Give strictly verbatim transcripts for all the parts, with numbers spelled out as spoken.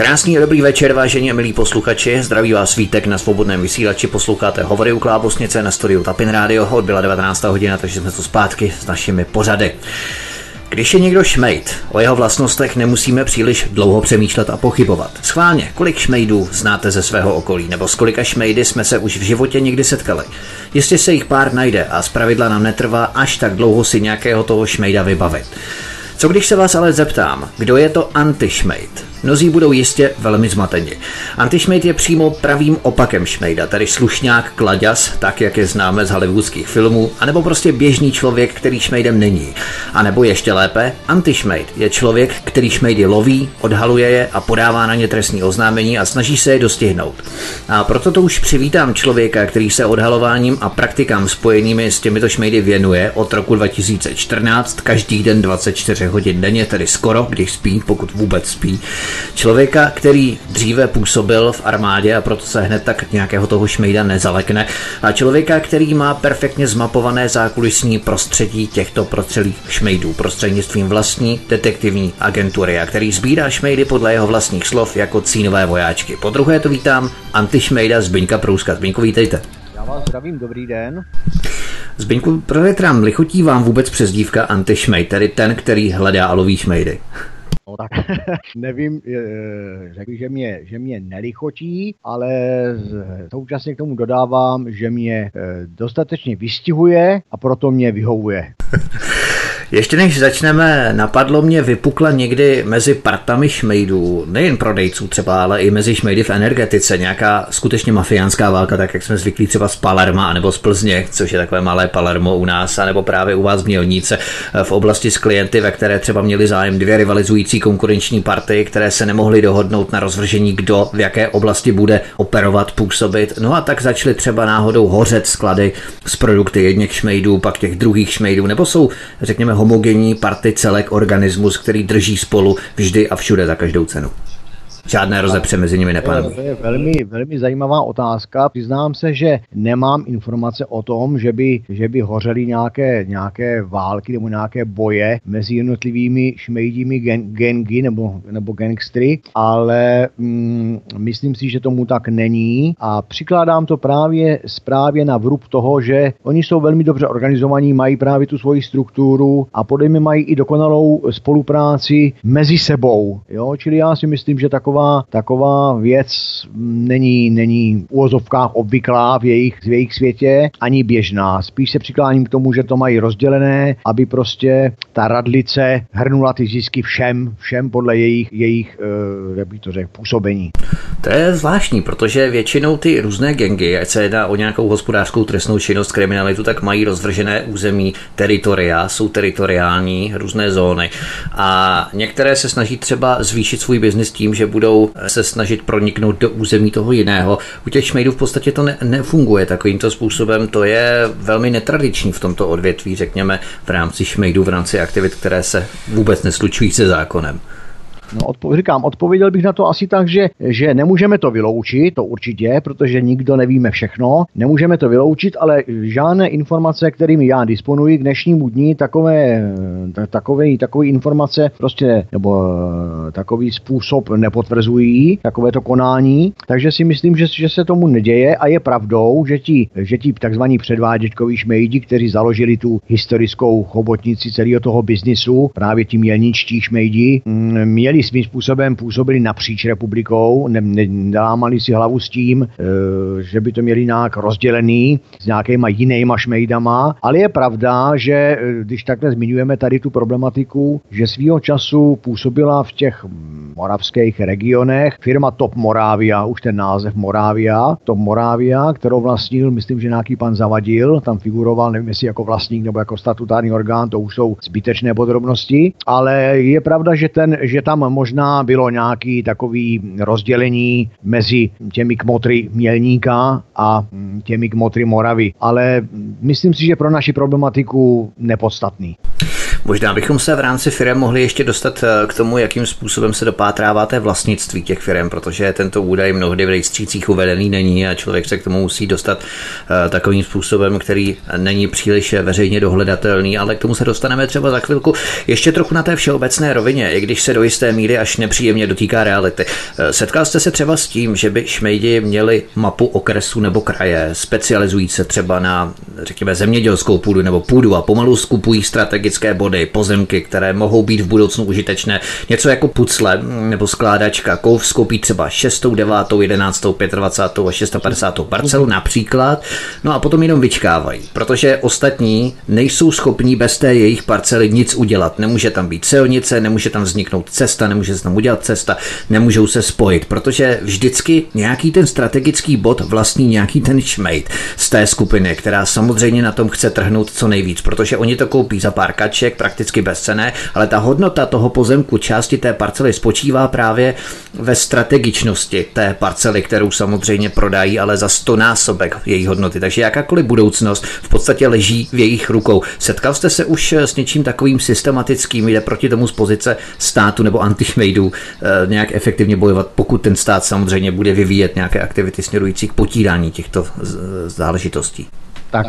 Krásný a dobrý večer, vážení a milí posluchači. Zdraví vás Vítek na svobodném vysílači. Posloucháte Hovory u klábusnice na studiu Tapin Radio. Odbyla devatenáctá hodina, takže jsme tu zpátky s našimi pořady. Když je někdo šmejd, o jeho vlastnostech nemusíme příliš dlouho přemýšlet a pochybovat. Schválně, kolik šmejdů znáte ze svého okolí, nebo s kolika šmejdy jsme se už v životě někdy setkali. Jestli se jich pár najde a zpravidla nám netrvá až tak dlouho si nějakého toho šmejda vybavit. Co když se vás ale zeptám, kdo je to antišmejd? Mnozí budou jistě velmi zmateni. Antišmejd je přímo pravým opakem šmejda, tedy slušňák, klaďas, tak jak je známe z hollywoodských filmů, anebo prostě běžný člověk, který šmejdem není. A nebo ještě lépe, antišmejd je člověk, který šmejdy loví, odhaluje je a podává na ně trestní oznámení a snaží se je dostihnout. A proto to už přivítám člověka, který se odhalováním a praktikám spojenými s těmito šmejdy věnuje od roku dva tisíce čtrnáct, každý den dvacet čtyři hodin denně, tedy skoro, když spí, pokud vůbec spí. Člověka, který dříve působil v armádě a proto se hned tak nějakého toho šmejda nezalekne, a člověka, který má perfektně zmapované zákulisní prostředí těchto prostřelých šmejdů prostřednictvím vlastní detektivní agentury, a který sbírá šmejdy podle jeho vlastních slov jako cínové vojáčky. Podruhé to vítám antišmejda Zbyňka Prouska. Zbyňku, vítejte. Já vás zdravím, dobrý den. Zbyňku, provětrám, lichotí vám vůbec přezdívka antišmejd, tedy ten, který hledá a loví šmejdy? No, tak nevím, řekl, že mě, že mě nelichotí, ale současně k tomu dodávám, že mě dostatečně vystihuje a proto mě vyhovuje. Ještě než začneme, napadlo mě, vypukla někdy mezi partami šmejdů, nejen prodejců třeba, ale i mezi šmejdy v energetice, nějaká skutečně mafiánská válka, tak jak jsme zvyklí třeba z Palerma nebo z Plzně, což je takové malé Palermo u nás, anebo právě u vás v Mělníce, v oblasti s klienty, ve které třeba měli zájem dvě rivalizující konkurenční party, které se nemohly dohodnout na rozvržení, kdo v jaké oblasti bude operovat, působit. No a tak začaly třeba náhodou hořet sklady s produkty jedněch šmejdů, pak těch druhých šmejdů, nebo jsou, řekněme, homogenní party, celek, organismus, který drží spolu vždy a všude za každou cenu. Žádné rozepře mezi nimi nepanují. To je velmi, velmi zajímavá otázka. Přiznám se, že nemám informace o tom, že by, že by hořely nějaké, nějaké války nebo nějaké boje mezi jednotlivými šmejdími gen, gengy nebo, nebo gangstry, ale mm, myslím si, že tomu tak není a přikládám to právě správně na vrub toho, že oni jsou velmi dobře organizovaní, mají právě tu svoji strukturu a podle mě mají i dokonalou spolupráci mezi sebou. Jo? Čili já si myslím, že taková Taková věc není, není v uvozovkách obvyklá v jejich, v jejich světě, ani běžná. Spíš se přikláním k tomu, že to mají rozdělené, aby prostě ta radlice hrnula ty zisky všem, všem podle jejich, jejich eh, jak bych to řekl, působení. To je zvláštní, protože většinou ty různé gangy, ať se jedná o nějakou hospodářskou trestnou činnost, kriminalitu, tak mají rozvržené území, teritoria, jsou teritoriální, různé zóny. A některé se snaží třeba zvýšit svůj biznis tím, že budou se snažit proniknout do území toho jiného. U těch šmejdů v podstatě to ne- nefunguje takovýmto způsobem, to je velmi netradiční v tomto odvětví, řekněme, v rámci šmejdů, v rámci aktivit, které se vůbec neslučují se zákonem. No, odpo- říkám, odpověděl bych na to asi tak, že, že nemůžeme to vyloučit, to určitě, protože nikdo nevíme všechno, nemůžeme to vyloučit, ale žádné informace, kterými já disponuji k dnešnímu dní, takové, takové, takové informace prostě, nebo takový způsob nepotvrzují, takovéto konání, takže si myslím, že, že se tomu neděje a je pravdou, že ti, že ti takzvaní předváděčkoví šmejdi, kteří založili tu historickou chobotnici celého toho biznisu, právě ti mělničtí šmejdi, měli svým způsobem působili napříč republikou, nelámali si hlavu s tím, že by to měli nějak rozdělený s nějakýma jinýma šmejdama, ale je pravda, že když takhle zmiňujeme tady tu problematiku, že svýho času působila v těch moravských regionech firma Top Moravia, už ten název Moravia, Top Moravia, kterou vlastnil, myslím, že nějaký pan Zavadil, tam figuroval, nevím jestli jako vlastník nebo jako statutární orgán, to už jsou zbytečné podrobnosti, ale je pravda, že, ten, že tam možná bylo nějaké takové rozdělení mezi těmi kmotry Mělníka a těmi kmotry Moravy, ale myslím si, že pro naši problematiku nepodstatný. Možná bychom se v rámci firem mohli ještě dostat k tomu, jakým způsobem se dopátráváte vlastnictví těch firem, protože tento údaj mnohdy v rejstřících uvedený není a člověk se k tomu musí dostat takovým způsobem, který není příliš veřejně dohledatelný, ale k tomu se dostaneme třeba za chvilku. Ještě trochu na té všeobecné rovině, i když se do jisté míry až nepříjemně dotýká reality. Setkal jste se třeba s tím, že by šmejdi měli mapu okresu nebo kraje, specializují se třeba na, řekněme, zemědělskou půdu nebo půdu a pomalu skupují strategické body, pozemky, které mohou být v budoucnu užitečné. Něco jako pucle nebo skládačka. Kov skoupí třeba šestou, devátou, jedenáctou, dvacátou pětou a šedesátou parcelu například. No a potom jenom vyčkávají, protože ostatní nejsou schopní bez té jejich parcely nic udělat. Nemůže tam být silnice, nemůže tam vzniknout cesta, nemůže se tam udělat cesta, nemůžou se spojit, protože vždycky nějaký ten strategický bod vlastní nějaký ten šmejt z té skupiny, která samozřejmě na tom chce trhnout co nejvíc, protože oni to koupí za pár kaček, prakticky bezcenné, ale ta hodnota toho pozemku, části té parcely spočívá právě ve strategičnosti té parcely, kterou samozřejmě prodají, ale za stonásobek její hodnoty. Takže jakákoliv budoucnost v podstatě leží v jejich rukou. Setkal jste se už s něčím takovým systematickým, jde proti tomu z pozice státu nebo antišmejdů nějak efektivně bojovat, pokud ten stát samozřejmě bude vyvíjet nějaké aktivity směrující k potírání těchto záležitostí? Tak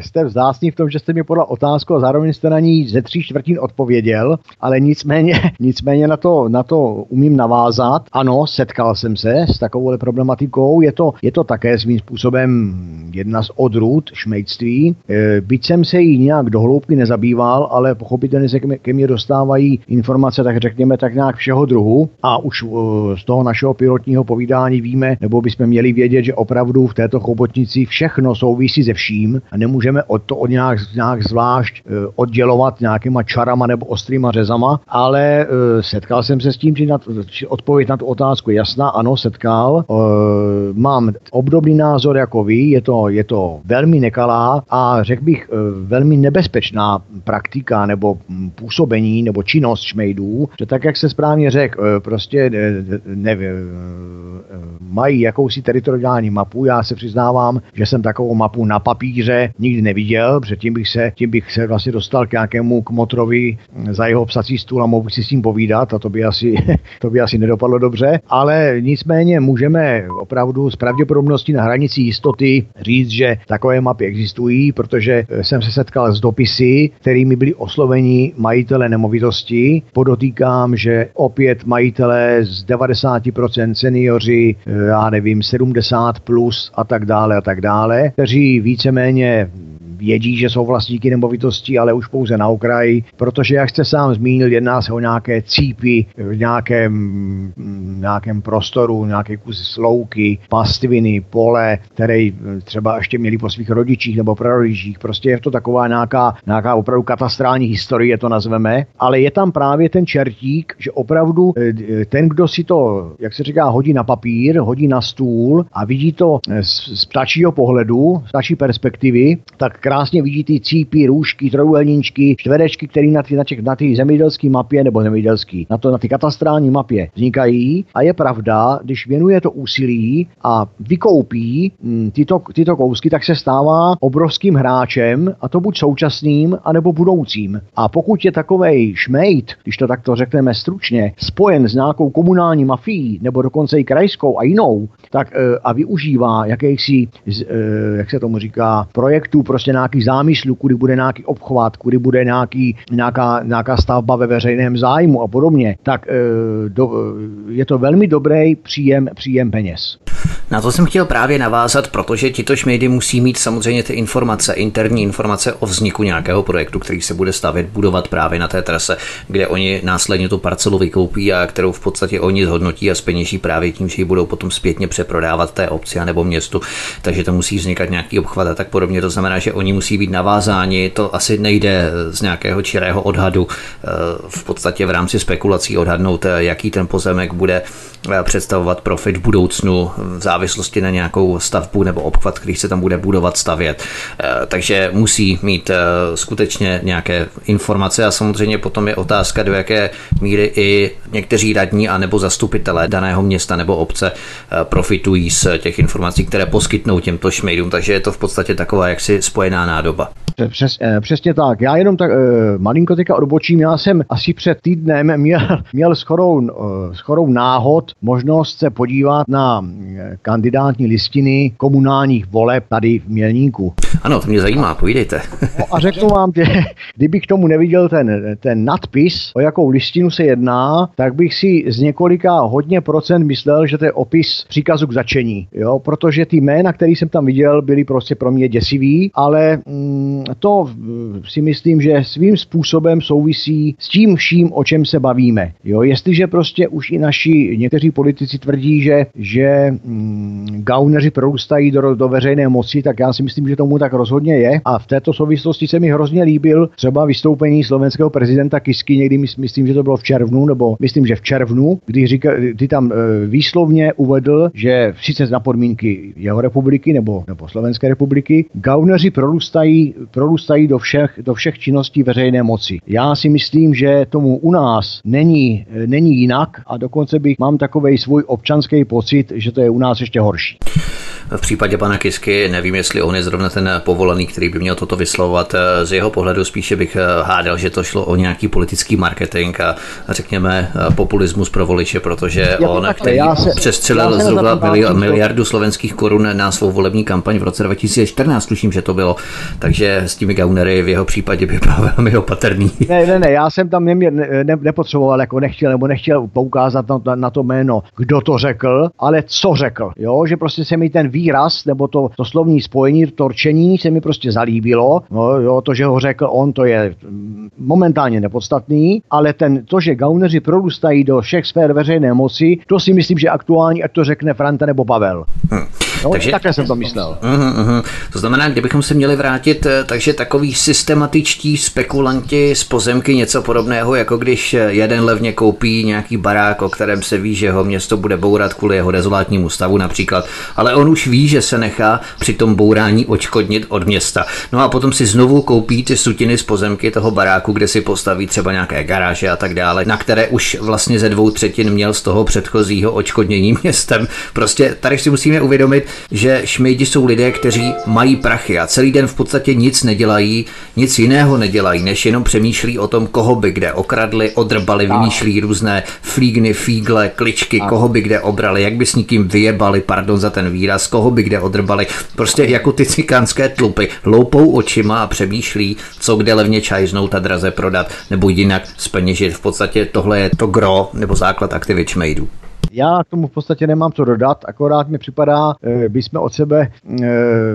jste vzácný v tom, že jste mi podal otázku a zároveň jste na ní ze tří čtvrtin odpověděl, ale nicméně, nicméně na, to, na to umím navázat. Ano, setkal jsem se s takovouhle problematikou, je to, je to také svým způsobem jedna z odrůd šmejtství. Byť jsem se jí nějak dohloubky nezabýval, ale pochopitelně se ke mně dostávají informace, tak řekněme, tak nějak všeho druhu a už z toho našeho pilotního povídání víme, nebo bychom měli vědět, že opravdu v této chobotnici všechno souvisí se vším a nemůžeme od to od nějak, nějak zvlášť e, oddělovat nějakýma čarama nebo ostrýma řezama, ale e, setkal jsem se s tím, že na, odpověď na tu otázku je jasná, ano, setkal. E, mám obdobný názor jako vy, je to, je to velmi nekalá a řekl bych e, velmi nebezpečná praktika nebo působení nebo činnost šmejdů, že tak, jak se správně řekl, e, prostě ne, e, mají jakousi teritoriální mapu, já se přiznávám, že jsem tak takovou mapu na papíře nikdy neviděl, protože tím bych se, tím bych se vlastně dostal k nějakému kmotrovi za jeho psací stůl a mohl si s ním povídat a to by asi, to by asi nedopadlo dobře, ale nicméně můžeme opravdu s pravděpodobností na hranici jistoty říct, že takové mapy existují, protože jsem se setkal s dopisy, kterými byli osloveni majitele nemovitosti. Podotýkám, že opět majitele z devadesát procent seniori, já nevím, sedmdesát plus a tak dále a tak dále, kteří víceméně vědí, že jsou vlastníky nemovitostí, ale už pouze na okraji, protože, jak jste sám zmínil, jedná se o nějaké cípy v nějakém, nějakém prostoru, nějaké kusy slouky, pastviny, pole, které třeba ještě měli po svých rodičích nebo prarodičích. Prostě je to taková nějaká, nějaká opravdu katastrální historie, to nazveme, ale je tam právě ten čertík, že opravdu ten, kdo si to, jak se říká, hodí na papír, hodí na stůl a vidí to z, z ptačího pohledu, z ptačí perspektivy, tak krásně vidí ty cípy, růžky, trojuhelníčky, čtverečky, které na ty na, na zemědělské mapě nebo zemědělské, na to na ty katastrální mapě vznikají. A je pravda, když věnuje to úsilí a vykoupí m, tyto, tyto kousky, tak se stává obrovským hráčem, a to buď současným, anebo budoucím. A pokud je takovej šmejt, když to takto řekneme stručně, spojen s nějakou komunální mafií, nebo dokonce i krajskou a jinou, tak e, a využívá jakýchsi, e, jak se tomu říká, projektů, prostě nějaký zámysl, kudy bude nějaký obchvat, kudy bude nějaký, nějaká, nějaká stavba ve veřejném zájmu a podobně, tak e, do, je to velmi dobrý příjem, příjem peněz. Na to jsem chtěl právě navázat, protože tito šmejdy musí mít samozřejmě ty informace, interní informace o vzniku nějakého projektu, který se bude stavět, budovat právě na té trase, kde oni následně tu parcelu vykoupí a kterou v podstatě oni zhodnotí a zpeněží právě tím, že ji budou potom zpětně přeprodávat té obci a nebo městu, takže to musí vznikat nějaký obchvat a tak podobně. To znamená, že oni musí být navázáni, to asi nejde z nějakého čirého odhadu v podstatě v rámci spekulací odhadnout, jaký ten pozemek bude představovat profit v budoucnu v závislosti na nějakou stavbu nebo obchvat, který se tam bude budovat, stavět. Takže musí mít skutečně nějaké informace a samozřejmě potom je otázka, do jaké míry i někteří radní a nebo zastupitelé daného města nebo obce profitují z těch informací, které poskytnou těmto šmejdům, takže je to v podstatě taková jaksi spojená nádoba. Přes, přesně tak. Já jenom tak malinko teďka odbočím. Já jsem asi před týdnem měl, měl shodou, shodou náhod možnost se podívat na kandidátní listiny komunálních voleb tady v Mělníku. Ano, to mě zajímá, povídejte. No a řeknu vám, že kdybych tomu neviděl ten, ten nadpis, o jakou listinu se jedná, tak bych si z několika hodně procent myslel, že to je opis příkazu k začení. Jo? Protože ty jména, které jsem tam viděl, byly prostě pro mě děsivý, ale mm, to si myslím, že svým způsobem souvisí s tím vším, o čem se bavíme. Jo? Jestliže prostě už i naši někteří politici tvrdí, že, že mm, gauneři prorůstají do, do veřejné moci, tak já si myslím, že tomu tak rozhodně je. A v této souvislosti se mi hrozně líbil třeba vystoupení slovenského prezidenta Kisky, někdy myslím, že to bylo v červnu, nebo myslím, že v červnu, kdy, říkal, kdy tam výslovně uvedl, že sice na podmínky jeho republiky nebo, nebo Slovenské republiky, gauneři prorůstají, prorůstají do všech, do všech činností veřejné moci. Já si myslím, že tomu u nás není, není jinak a dokonce bych mám takovej svůj občanský pocit, že to je u nás ještě horší. V případě pana Kisky nevím, jestli on je zrovna ten povolaný, který by měl toto vyslovovat. Z jeho pohledu spíše bych hádal, že to šlo o nějaký politický marketing a řekněme populismus pro voliče, protože on, který přestřelil zhruba miliardu slovenských korun na svou volební kampaň v roce dva tisíce čtrnáct, tuším, že to bylo. Takže s těmi gaunery v jeho případě by byl velmi opatrný. Ne, ne, ne, já jsem tam neměl, ne, ne, nepotřeboval, jako nechtěl, nebo nechtěl poukázat na, na to jméno, kdo to řekl, ale co řekl, jo, že prostě se mi ten výraz, nebo to, to slovní spojení, to rčení se mi prostě zalíbilo. No, jo, to, že ho řekl on, to je momentálně nepodstatný, ale ten, to, že gauneři prorůstají do všech sfér veřejné moci, to si myslím, že aktuální, ať to řekne Franta nebo Pavel. Hmm. No, takže, takhle jsem to myslel. Uh, uh, to znamená, kdybychom se měli vrátit, takže takový systematičtí spekulanti z pozemky, něco podobného, jako když jeden levně koupí nějaký barák, o kterém se ví, že ho město bude bourat kvůli jeho dezolátnímu stavu například, ale on už ví, že se nechá při tom bourání odškodnit od města. No a potom si znovu koupí ty sutiny z pozemky toho baráku, kde si postaví třeba nějaké garáže a tak dále, na které už vlastně ze dvou třetin měl z toho předchozího odškodnění městem. Prostě tady si musíme uvědomit, že šmejdi jsou lidé, kteří mají prachy a celý den v podstatě nic nedělají, nic jiného nedělají, než jenom přemýšlí o tom, koho by kde okradli, odrbali, vymýšlí různé flígny, fígle, kličky, koho by kde obrali, jak by s nikým vyjebali, pardon za ten výraz, koho by kde odrbali. Prostě jako ty cikánské tlupy loupou očima a přemýšlí, co kde levně čajznout a draze prodat nebo jinak zpeněžit. V podstatě tohle je to gro nebo základ aktivit šmejdů. Já k tomu v podstatě nemám co dodat, akorát mi připadá, by jsme od sebe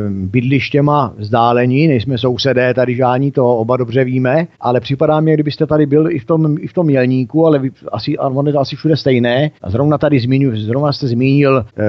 bydlištěma vzdálení, nejsme sousedé tady žádní, to oba dobře víme, ale připadá mi, kdybyste tady byl i v tom, i v tom Mělníku, ale asi, on je to asi všude stejné. A zrovna tady zmínu, zrovna jste zmínil e,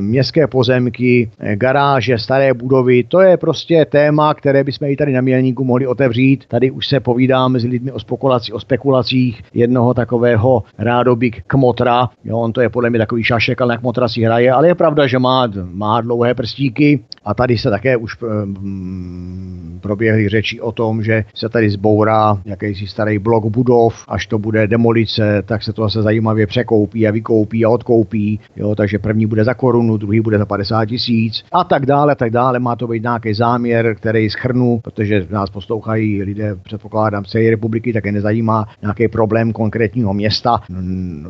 městské pozemky, garáže, staré budovy, to je prostě téma, které bychom i tady na Mělníku mohli otevřít. Tady už se povídáme s lidmi o, spekulaci, o spekulacích jednoho takového rádoby kmotra, jo, on to je podle mě takový šašek, ale na kmotra si hraje, ale je pravda, že má, má dlouhé prstíky a tady se také už mm, proběhly řeči o tom, že se tady zbourá jakýsi starý blok budov, až to bude demolice, tak se to zase zajímavě překoupí a vykoupí a odkoupí, jo, takže první bude za korunu, druhý bude za padesát tisíc a tak dále, tak dále, má to být nějaký záměr, který schrnu, protože nás poslouchají lidé, předpokládám, z celé republiky, tak je nezajímá nějaký problém konkrétního města,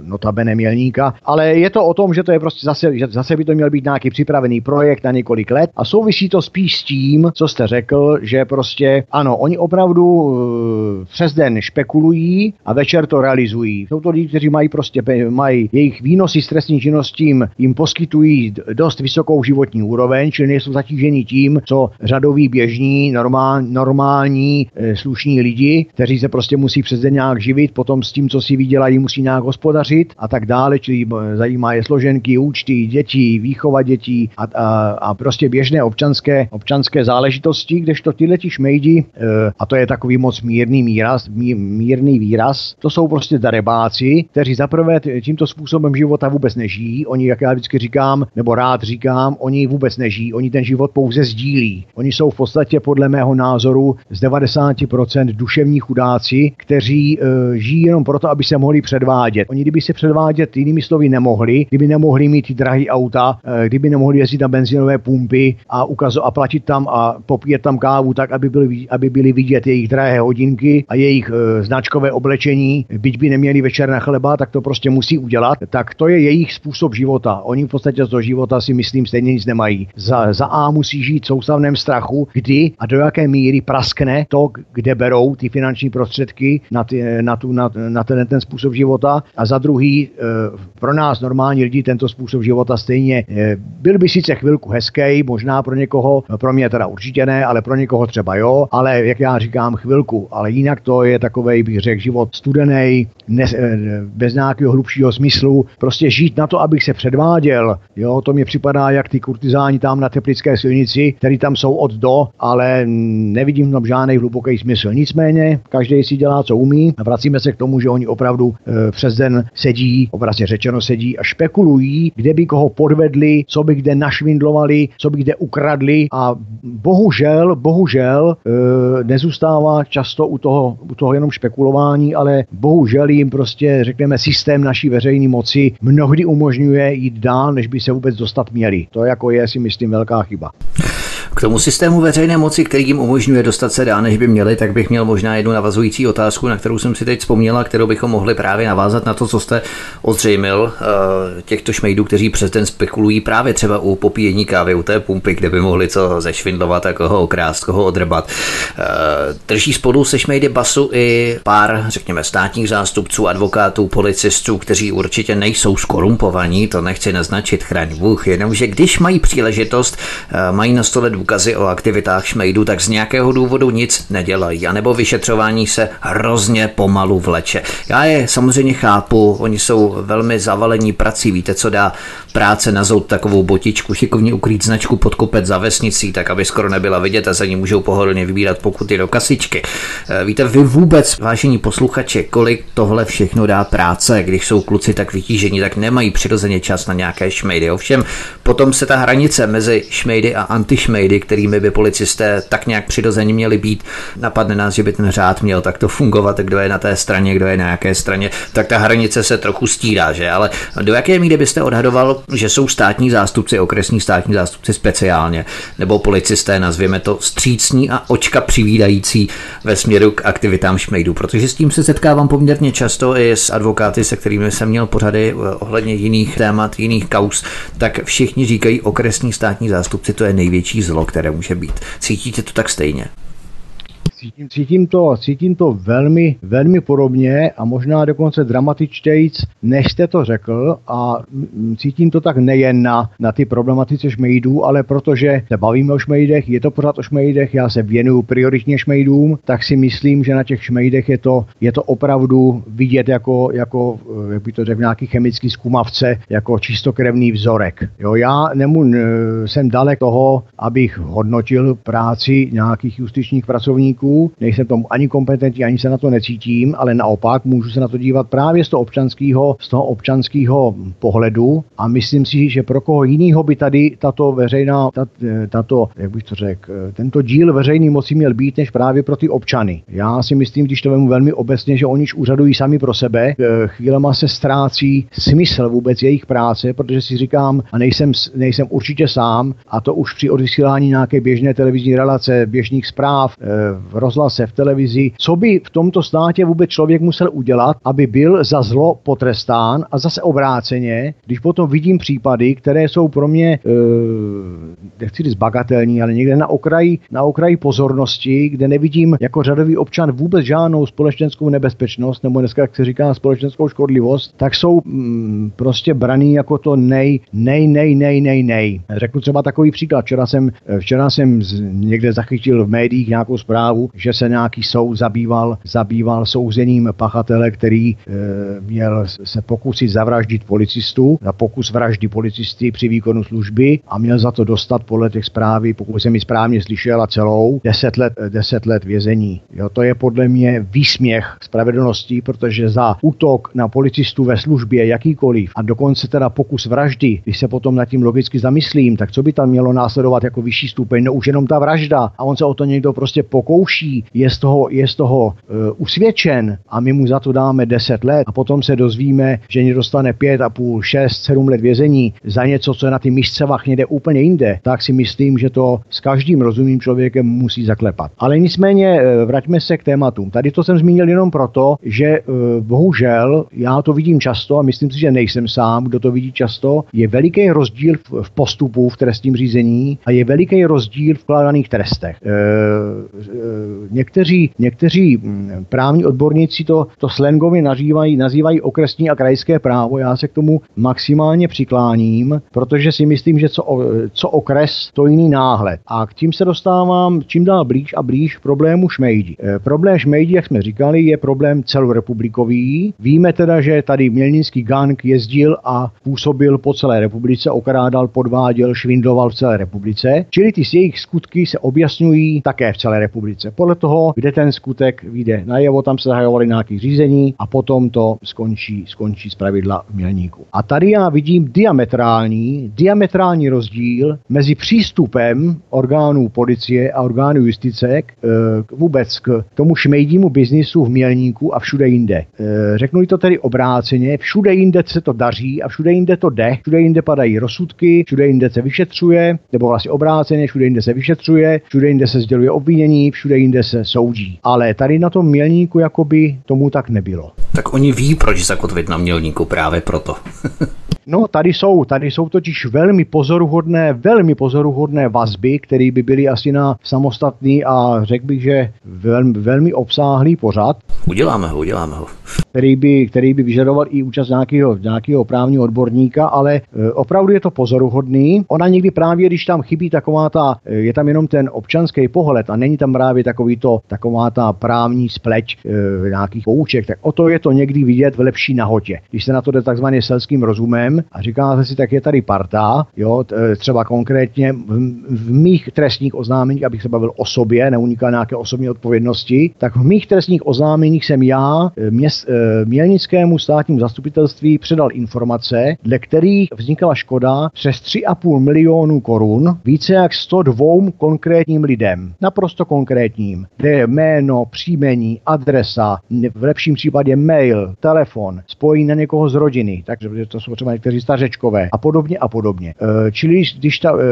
notabene Mělníka. Ale je to o tom, že to je prostě zase, že zase by to měl být nějaký připravený projekt na několik let a souvisí to spíš s tím, co jste řekl, že prostě ano, oni opravdu přes den špekulují a večer to realizují. Jsou to lidi, kteří mají prostě, mají jejich výnosy z trestní činnosti, jim, jim poskytují dost vysokou životní úroveň, čili nejsou zatíženi tím, co řadoví běžní, normál, normální slušní lidi, kteří se prostě musí přes den nějak živit, potom s tím, co si vydělají, musí nějak hospodařit a tak dále, čili zajímá je složenky, účty, děti, výchova dětí a, a, a prostě běžné běžné občanské, občanské záležitosti, kdežto tyhleti šmejdi, e, a to je takový moc mírný výraz, mí, mírný výraz, to jsou prostě darebáci, kteří zaprvé tímto způsobem života vůbec nežijí. Oni, jak já vždycky říkám, nebo rád říkám, oni vůbec nežijí, oni ten život pouze sdílí. Oni jsou v podstatě podle mého názoru z devadesát procent duševní chudáci, kteří e, žijí jenom proto, aby se mohli předvádět. Oni kdyby se předvádět jinými slovy nemohli, kdyby nemohli mít ty drahý auta, e, kdyby nemohli jezdit na benzinové pumpy a ukazo a platit tam a popíjet tam kávu tak, aby byly, aby byly vidět jejich drahé hodinky a jejich e, značkové oblečení, byť by neměli večer na chleba, tak to prostě musí udělat, tak to je jejich způsob života. Oni v podstatě z toho života si myslím stejně nic nemají. Za, za A musí žít v soustavném strachu, kdy a do jaké míry praskne to, kde berou ty finanční prostředky na, ty, na, tu, na, na ten, ten způsob života. A za druhý, e, pro nás normální lidi tento způsob života stejně e, byl by sice chvilku hezký, možná pro někoho, pro mě teda určitě ne, ale pro někoho třeba jo, ale jak já říkám chvilku, ale jinak to je takovej, bych řekl, život studený, ne, bez nějakého hlubšího smyslu, prostě žít na to, abych se předváděl, jo, to mi připadá jak ty kurtizáni tam na teplické silnici, který tam jsou od do, ale nevidím tam žádný hluboký smysl, nicméně každý si dělá, co umí a vracíme se k tomu, že oni opravdu e, přes den sedí, obrazně řečeno sedí a špekulují, kde by koho podvedli, co by kde našvindlovali, co by kde ukradli a bohužel, bohužel e, nezůstává často u toho, u toho jenom špekulování, ale bohužel jim prostě, řekneme, systém naší veřejné moci mnohdy umožňuje jít dál, než by se vůbec dostat měli. To jako je, si myslím, velká chyba. K tomu systému veřejné moci, který jim umožňuje dostat se dál, než by měli, tak bych měl možná jednu navazující otázku, na kterou jsem si teď vzpomněla, kterou bychom mohli právě navázat na to, co jste ozřejmil, těchto šmejdů, kteří přes den spekulují právě třeba u popíjení kávy, u té pumpy, kde by mohli co zešvindlovat a koho okrást, koho odrbat. Drží spolu se šmejdy basu i pár, řekněme, státních zástupců, advokátů, policistů, kteří určitě nejsou skorumpovaní, to nechci naznačit, chraň Bůh, jenomže když mají příležitost, mají na stole důkazy o aktivitách šmejdů, tak z nějakého důvodu nic nedělají, anebo vyšetřování se hrozně pomalu vleče. Já je samozřejmě chápu, oni jsou velmi zavalení prací, víte, co dá práce nazout takovou botičku, šikovně ukrýt značku pod kopec za vesnicí, tak aby skoro nebyla vidět a za ní můžou pohodlně vybírat pokuty do kasičky. Víte, vy vůbec, vážení posluchači, kolik tohle všechno dá práce, když jsou kluci tak vytížení, tak nemají přirozeně čas na nějaké šmejdy. Ovšem, potom se ta hranice mezi šmejdy a antišmejdy, kterými by policisté tak nějak přirozeně měli být, napadne nás, že by ten řád měl takto fungovat, kdo je na té straně, kdo je na jaké straně, tak ta hranice se trochu stírá, že? Ale do jaké míry byste odhadoval, že jsou státní zástupci, okresní státní zástupci speciálně, nebo policisté, nazvěme to, vstřícní a očka přivídající ve směru k aktivitám šmejdů, protože s tím se setkávám poměrně často i s advokáty, se kterými jsem měl pořady ohledně jiných témat, jiných kauz, tak všichni říkají, okresní státní zástupci, to je největší zlo, které může být. Cítíte to tak stejně? Cítím, cítím, to, cítím to velmi, velmi podobně a možná dokonce dramatičtějc, než jste to řekl, a cítím to tak nejen na, na ty problematice šmejdů, ale protože se bavíme o šmejdech, je to pořád o šmejdech, já se věnuju prioritně šmejdům, tak si myslím, že na těch šmejdech je to, je to opravdu vidět jako, jako jak by to řekl, nějaký chemický zkumavce, jako čistokrevný vzorek. Jo, já nemu, jsem dalek toho, abych hodnotil práci nějakých justičních pracovníků, nejsem tomu ani kompetentní, ani se na to necítím, ale naopak můžu se na to dívat právě z toho občanského, z toho občanského pohledu a myslím si, že pro koho jinýho by tady tato veřejná, tato, jak bych to řekl, tento díl veřejný moci měl být, než právě pro ty občany. Já si myslím, když to vemu velmi obecně, že oni už úřadují sami pro sebe, chvílema se ztrácí smysl vůbec jejich práce, protože si říkám, a nejsem, nejsem určitě sám, a to už při odvysílání nějaké běžné televizní relace, běžných zpráv, v rozhlase, v televizi, co by v tomto státě vůbec člověk musel udělat, aby byl za zlo potrestán, a zase obráceně, když potom vidím případy, které jsou pro mě, nechci říct bagatelní, ale někde na okraji, na okraji pozornosti, kde nevidím jako řadový občan vůbec žádnou společenskou nebezpečnost, nebo dneska, jak se říká, společenskou škodlivost, tak jsou mm, prostě braný jako to nej, nej, nej, nej, nej, nej. Řeknu třeba takový příklad. Včera jsem, včera jsem z, někde zachytil v médiích nějakou zprávu, soudu, že se nějaký soud zabýval, zabýval souzením pachatele, který e, měl se pokusit zavraždit policistu, za pokus vraždy policisty při výkonu služby a měl za to dostat podle těch zprávy, pokud jsem ji správně slyšela celou, deset let, deset let vězení. Jo, to je podle mě výsměch spravedlnosti, protože za útok na policistu ve službě jakýkoliv a dokonce teda pokus vraždy, když se potom nad tím logicky zamyslím, tak co by tam mělo následovat jako vyšší stupeň, no už jenom ta vražda a on se o to někdo prostě pokouší, je z toho, je z toho e, usvědčen a my mu za to dáme deset let a potom se dozvíme, že nedostane pět a půl, šest, sedm let vězení za něco, co je na ty misce vachně jde úplně jinde, tak si myslím, že to s každým rozumným člověkem musí zaklepat. Ale nicméně e, vraťme se k tématům. Tady to jsem zmínil jenom proto, že e, bohužel já to vidím často a myslím si, že nejsem sám, kdo to vidí často, je veliký rozdíl v, v postupu v trestním řízení a je veliký rozdíl v vkládaných trestech. E, e, někteří, někteří právní odborníci to, to slangově nazývají, nazývají okresní a krajské právo. Já se k tomu maximálně přikláním, protože si myslím, že co, co okres, to jiný náhled. A k tím se dostávám čím dál blíž a blíž problému šmejdi. E, problém šmejdi, jak jsme říkali, je problém celorepublikový. Víme teda, že tady mělnický gang jezdil a působil po celé republice, okrádal, podváděl, švindoval v celé republice. Čili ty jejich skutky se objasňují také v celé republice. Podle toho, kde ten skutek vyjde najevo, tam se zahajovaly nějaké řízení a potom to skončí, skončí zpravidla v Mělníku. A tady já vidím diametrální, diametrální rozdíl mezi přístupem orgánů policie a orgánů justice k, k vůbec k tomu šmejdímu biznisu v Mělníku a všude jinde. Řeknu to tedy obráceně, všude jinde se to daří a všude jinde to jde, všude jinde padají rozsudky, všude jinde se vyšetřuje, nebo vlastně obráceně, všude jinde se vyšetřuje, všude jinde se sděluje obvinění, všude jinde se soudí. Ale tady na tom Mělníku jakoby tomu tak nebylo. Tak oni ví, proč zakotvit na Mělníku, právě proto. No, tady jsou, tady jsou totiž velmi pozoruhodné, velmi pozoruhodné vazby, které by byly asi na samostatný a řekl bych, že velmi, velmi obsáhlý pořad. Uděláme ho, uděláme ho. Který by, který by vyžadoval i účast nějakého, nějakého právního odborníka, ale e, opravdu je to pozoruhodný. Ona někdy právě, když tam chybí taková ta, e, je tam jenom ten občanský pohled a není tam právě takový to, taková ta právní spleť e, nějakých pouček, tak o to je to někdy vidět v lepší nahotě. Když se na to jde takzvaně selským rozumem, a říkáte si, tak je tady parta, jo, třeba konkrétně v mých trestních oznámeních, abych se bavil o sobě, neunikal nějaké osobní odpovědnosti, tak v mých trestních oznámeních jsem já měs, mělnickému státnímu zastupitelství předal informace, dle kterých vznikala škoda přes tři a půl milionu korun, více jak sto dva konkrétním lidem, naprosto konkrétním, kde je jméno, příjmení, adresa, v lepším případě mail, telefon, spojí na někoho z rodiny, takže to jsou třeba kteří stařečkové a podobně a podobně. E, čili když ta, e,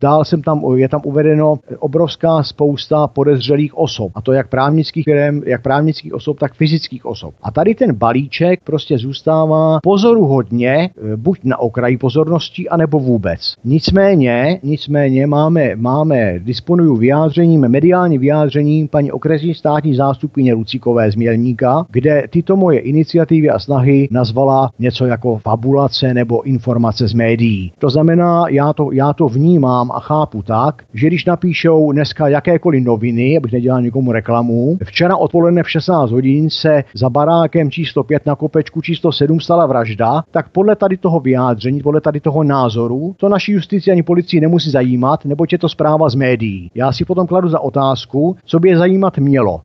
dál jsem tam, je tam uvedeno obrovská spousta podezřelých osob, a to jak právnických firem, jak právnických osob, tak fyzických osob. A tady ten balíček prostě zůstává pozoruhodně e, buď na okraji pozornosti, anebo vůbec. Nicméně, nicméně máme, máme disponuju vyjádřením, mediální vyjádřením paní okresní státní zástupkyně Lucíkové z Mělníka, kde tyto moje iniciativy a snahy nazvala něco jako fabulace nebo informace z médií. To znamená, já to, já to vnímám a chápu tak, že když napíšou dneska jakékoliv noviny, abych nedělal nikomu reklamu, včera odpoledne v šestnáct hodin se za barákem číslo pět na Kopečku číslo sedm stala vražda, tak podle tady toho vyjádření, podle tady toho názoru, to naši justici ani policii nemusí zajímat, neboť je to zpráva z médií. Já si potom kladu za otázku, co by je zajímat mělo.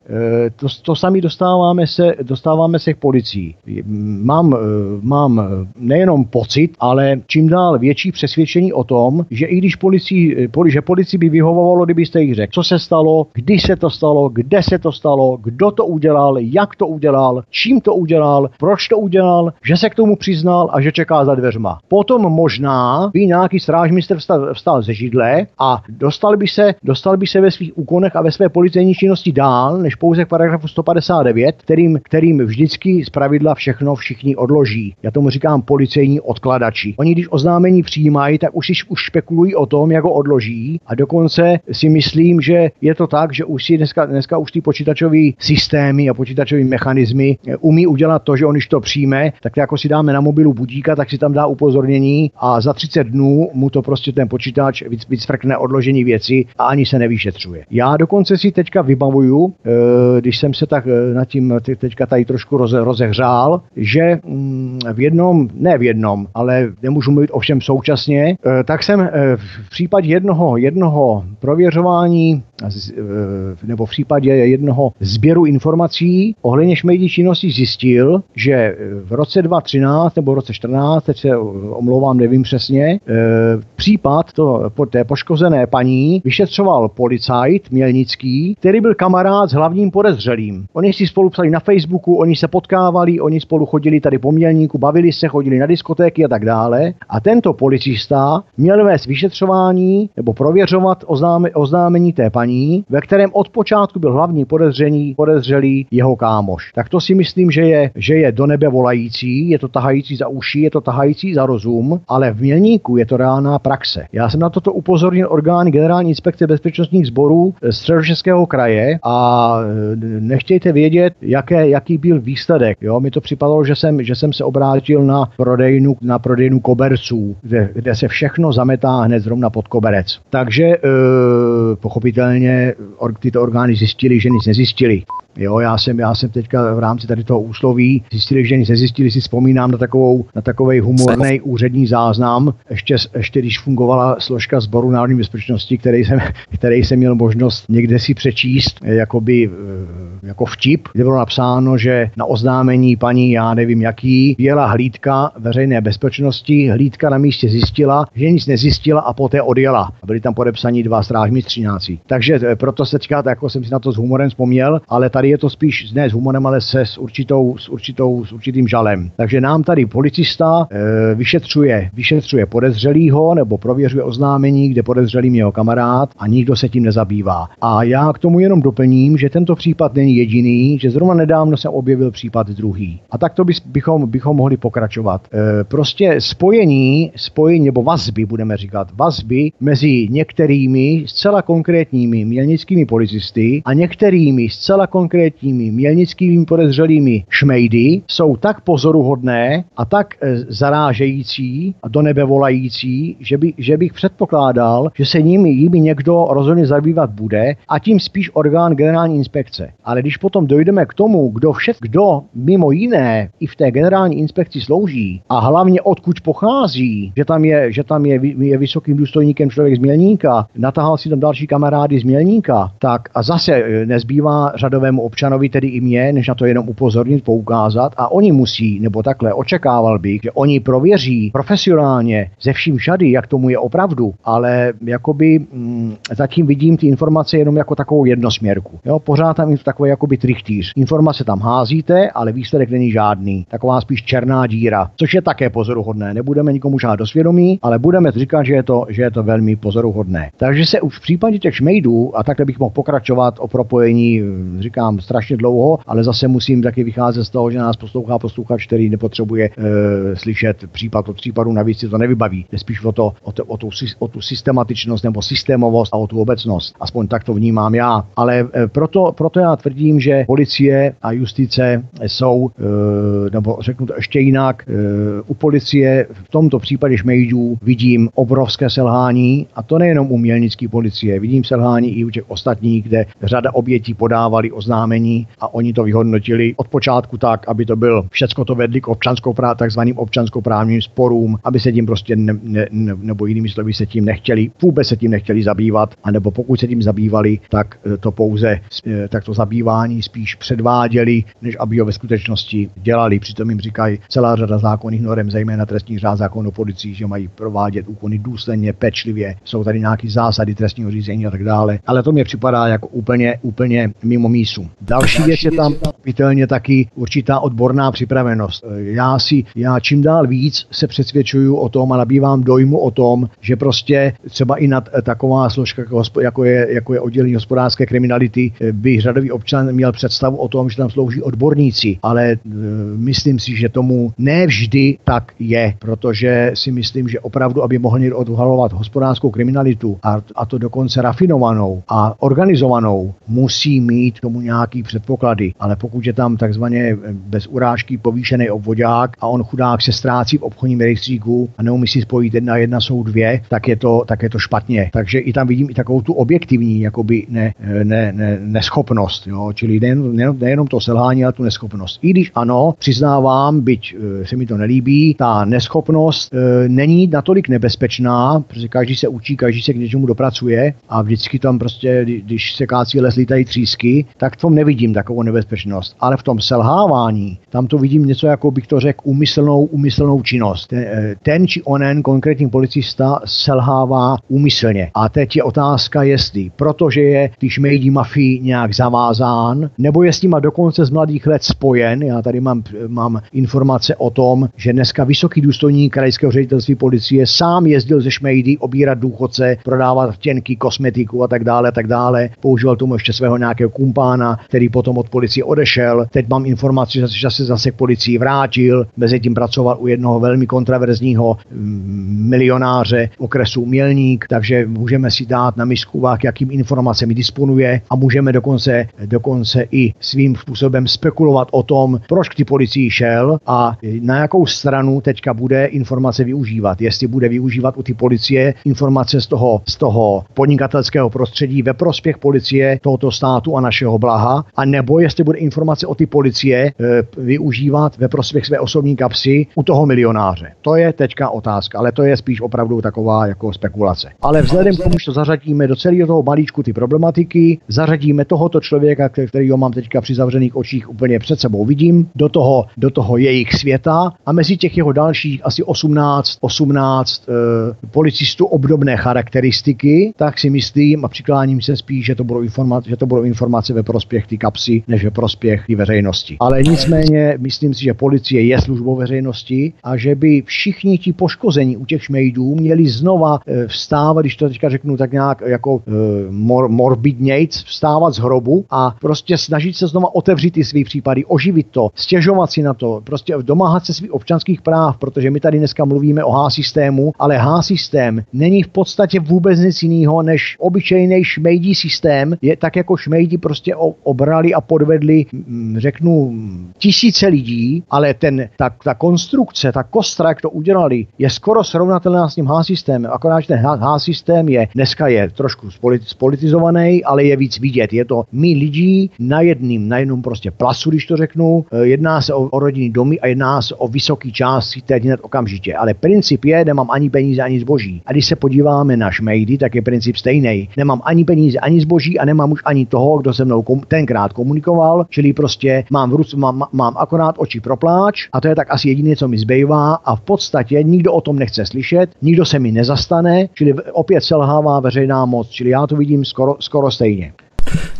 E, to, to sami dostáváme se, dostáváme se k policii. Mám, mám nejenom pocit, ale čím dál větší přesvědčení o tom, že i když policii, že policii by vyhovovalo, kdybyste jich řekl, co se stalo, kdy se to stalo, kde se to stalo, kdo to udělal, jak to udělal, čím to udělal, proč to udělal, že se k tomu přiznal a že čeká za dveřma. Potom možná by nějaký strážmistr vstal, vstal ze židle a dostal by se, dostal by se ve svých úkonech a ve své policejní činnosti dál, než pouze k paragrafu sto padesát devět, kterým, kterým vždycky zpravidla všechno všichni odloží. Já tomu říkám policejní odkladači. Oni když oznámení přijímají, tak už, už špekulují o tom, jak ho odloží a dokonce si myslím, že je to tak, že už si dneska, dneska už ty počítačové systémy a počítačové mechanismy umí udělat to, že on, když to přijme, tak jako si dáme na mobilu budíka, tak si tam dá upozornění a za třicet dnů mu to prostě ten počítač víc, víc frkne odložení věci a ani se nevyšetřuje. Já dokonce si teďka vybavuju, když jsem se tak nad tím teďka tady trošku rozehřál, že v jednom, ne v jednom, ale nemůžu mluvit o všem současně, tak jsem v případě jednoho, jednoho prověřování nebo v případě jednoho sběru informací ohledně šmejdí činnosti zjistil, že v roce dva tisíce třináct nebo v roce čtrnáct, teď se omlouvám, nevím přesně, případ to, té poškozené paní vyšetřoval policajt mělnický, který byl kamarád s hlavním podezřelým. Oni si spolu psali na Facebooku, oni se potkávali, oni spolu chodili tady po Mělníku, bavili se, chodili na diskotéky a tak dále. A tento policista měl vést vyšetřování nebo prověřovat oznáme, oznámení té paní, ve kterém od počátku byl hlavní podezření, podezřelý jeho kámoš. Tak to si myslím, že je, že je do nebe volající, je to tahající za uši, je to tahající za rozum, ale v Mělníku je to reálná praxe. Já jsem na toto upozornil orgán Generální inspekce bezpečnostních sborů Středočeského kraje a nechtějte vědět, jaké, jaký byl výsledek. Jo, mi to připadalo, že jsem, že jsem se obrátil na prodejnu, na prodejnu koberců, kde, kde se všechno zametá hned zrovna pod koberec. Takže e, pochopitelně or, tyto orgány zjistili, že nic nezjistili. Jo, já jsem, já jsem teďka v rámci tady toho úsloví zjistili, že nic nezjistili, si vzpomínám na takovou, na takovej humornej úřední záznam, ještě, ještě když fungovala složka sboru národní bezpečnosti, který jsem, který jsem měl možnost někde si přečíst, jakoby, jako vtip, kde bylo napsáno, že na oznámení paní, já nevím jaký, jela hlídka veřejné bezpečnosti, hlídka na místě zjistila, že nic nezjistila a poté odjela. Byli tam podepsaní dva strážní střínáci. Takže proto se teďka, jako jsem si na to s humorem vzpomněl, ale tady je to spíš ne s humorem, ale se s, určitou, s, určitou, s určitým žalem. Takže nám tady policista e, vyšetřuje, vyšetřuje podezřelýho nebo prověřuje oznámení, kde podezřelým jeho kamarád a nikdo se tím nezabývá. A já k tomu jenom doplním, že tento případ není jediný, že zrovna nedávno se objevil případ druhý. A tak to bychom, bychom mohli pokračovat. E, prostě spojení, spojení nebo vazby, budeme říkat, vazby mezi některými zcela konkrétními mělnickými policisty a některými zcela konkrétními konkrétními mělnickými podezřelými šmejdy jsou tak pozoruhodné a tak e, zarážející a do nebe volající, že, by, že bych předpokládal, že se nimi, jimi někdo rozhodně zabývat bude a tím spíš orgán Generální inspekce. Ale když potom dojdeme k tomu, kdo všet, kdo mimo jiné i v té Generální inspekci slouží a hlavně odkud pochází, že tam je, že tam je, je vysokým důstojníkem člověk z Mělníka, natáhal si tam další kamarády z Mělníka, tak a zase nezbývá řadovému občanovi, tedy i mě, než na to jenom upozornit, poukázat a oni musí, nebo takhle očekával bych, že oni prověří profesionálně ze vším všady, jak tomu je opravdu, ale jakoby mm, zatím vidím ty informace jenom jako takovou jednosměrku. Jo, pořád tam je takový jakoby trichtýř. Informace tam házíte, ale výsledek není žádný. Taková spíš černá díra, což je také pozoruhodné. Nebudeme nikomu žádat do svědomí, ale budeme říkat, že je to, že je to velmi pozoruhodné. Takže se už v případě těch šmejdů, a takhle bych mohl pokračovat o propojení, říkám, strašně dlouho, ale zase musím taky vycházet z toho, že nás poslouchá posluchač, který nepotřebuje e, slyšet případ od případu, navíc si to nevybaví. Je spíš o, to, o, to, o, tu, o tu systematičnost nebo systémovost a o tu obecnost. Aspoň tak to vnímám já. Ale e, proto, proto já tvrdím, že policie a justice jsou, e, nebo řeknu to ještě jinak, e, u policie v tomto případě šmejdů vidím obrovské selhání a to nejenom u mělnické policie, vidím selhání i u těch ostatních, kde řada obětí podávali oznámení a oni to vyhodnotili od počátku tak, aby to byl všecko to vedli k občanskoprávním, takzvaným občanskoprávním sporům, aby se tím prostě ne, ne, nebo jinými slovy se tím nechtěli, vůbec se tím nechtěli zabývat, anebo pokud se tím zabývali, tak to pouze tak to zabývání spíš předváděli, než aby ho ve skutečnosti dělali. Přitom jim říkají celá řada zákonných norem, zejména trestní řád, zákon o policii, že mají provádět úkony důsledně, pečlivě, jsou tady nějaké zásady trestního řízení a tak dále, ale to mi připadá jako úplně, úplně mimo mísu. Další věc je tam pochopitelně taky určitá odborná připravenost. Já si, já čím dál víc se přesvědčuju o tom a nabývám dojmu o tom, že prostě třeba i nad taková složka, jako je, jako je oddělení hospodářské kriminality, by řadový občan měl představu o tom, že tam slouží odborníci, ale myslím si, že tomu ne vždy tak je, protože si myslím, že opravdu, aby mohl někdo odhalovat hospodářskou kriminalitu a, a to dokonce rafinovanou a organizovanou, musí mít tomu nějak nějaký předpoklady, ale pokud je tam takzvaně bez urážky povýšený obvodák a on chudák se ztrácí v obchodním rejstříku a neumí si spojit jedna jedna jsou dvě, tak je to, tak je to špatně. Takže i tam vidím i takovou tu objektivní jakoby ne, ne, ne, neschopnost, jo? Čili nejen, ne, nejenom to selhání, ale tu neschopnost. I když ano, přiznávám, byť se mi to nelíbí, ta neschopnost e, není natolik nebezpečná, protože každý se učí, každý se k něčemu dopracuje a vždycky tam prostě, když se kácí les, lítají třísky, tak v tom nevidím takovou nebezpečnost. Ale v tom selhávání, tam to vidím něco, jako bych to řekl, úmyslnou, úmyslnou činnost. Ten, ten či onen konkrétní policista selhává úmyslně. A teď je otázka, jestli protože je ty šmejdí mafii nějak zavázán, nebo je s nima dokonce z mladých let spojen. Já tady mám, mám informace o tom, že dneska vysoký důstojník krajského ředitelství policie sám jezdil ze šmejdy obírat důchodce, prodávat vtěnky, kosmetiku a tak dále, tak dále. Používal tomu ještě svého nějakého kumpána, který potom od policie odešel. Teď mám informaci, že se zase k policii vrátil, mezitím pracoval u jednoho velmi kontroverzního milionáře okresu Mělník, takže můžeme si dát na misku vah, jakým informacemi disponuje a můžeme dokonce, dokonce i svým způsobem spekulovat o tom, proč k ty policii šel a na jakou stranu teďka bude informace využívat. Jestli bude využívat u ty policie informace z toho, z toho podnikatelského prostředí ve prospěch policie tohoto státu a našeho blaha, a nebo jestli bude informace o ty policie e, využívat ve prospěch své osobní kapsy u toho milionáře. To je teďka otázka, ale to je spíš opravdu taková jako spekulace. Ale vzhledem k tomu, že to zařadíme do celého toho balíčku ty problematiky, zařadíme tohoto člověka, kterýho mám teďka při zavřených očích úplně před sebou vidím, do toho, do toho jejich světa a mezi těch jeho dalších asi osmnáct, osmnáct e, policistů obdobné charakteristiky, tak si myslím a přikláním se spíš, že to budou informace, že to budou informace ve prospěch ty kapsy, než ve prospěch ty veřejnosti. Ale nicméně myslím si, že policie je službou veřejnosti a že by všichni ti poškození u těch šmejdů měli znova e, vstávat, když to teďka řeknu tak nějak jako e, mor, morbidnějc, vstávat z hrobu a prostě snažit se znova otevřít ty svý případy, oživit to, stěžovat si na to, prostě domáhat se svých občanských práv, protože my tady dneska mluvíme o H-systému, ale H-systém není v podstatě vůbec nic jiného než obyčejný šmejdí systém, je tak jako šmejdi prostě obrali a podvedli, řeknu, tisíce lidí, ale ten, ta, ta konstrukce, ta kostra, jak to udělali, je skoro srovnatelná s tím H-systémem, akorát ten H-systém je, dneska je trošku spolitizovaný, ale je víc vidět, je to my lidí na jedním, na jednom prostě plasu, když to řeknu, jedná se o, o rodinný domy a jedná se o vysoký části teď hned okamžitě, ale princip je, nemám ani peníze, ani zboží. A když se podíváme na šmejdy, tak je princip stejný. Nemám ani peníze, ani zboží a nemám už ani toho, kdo se mnou kom- tenkrát komunikoval, čili prostě mám v ruce, mám, mám akorát oči pro pláč a to je tak asi jediné, co mi zbývá a v podstatě nikdo o tom nechce slyšet, nikdo se mi nezastane, čili opět selhává veřejná moc, čili já to vidím skoro, skoro stejně.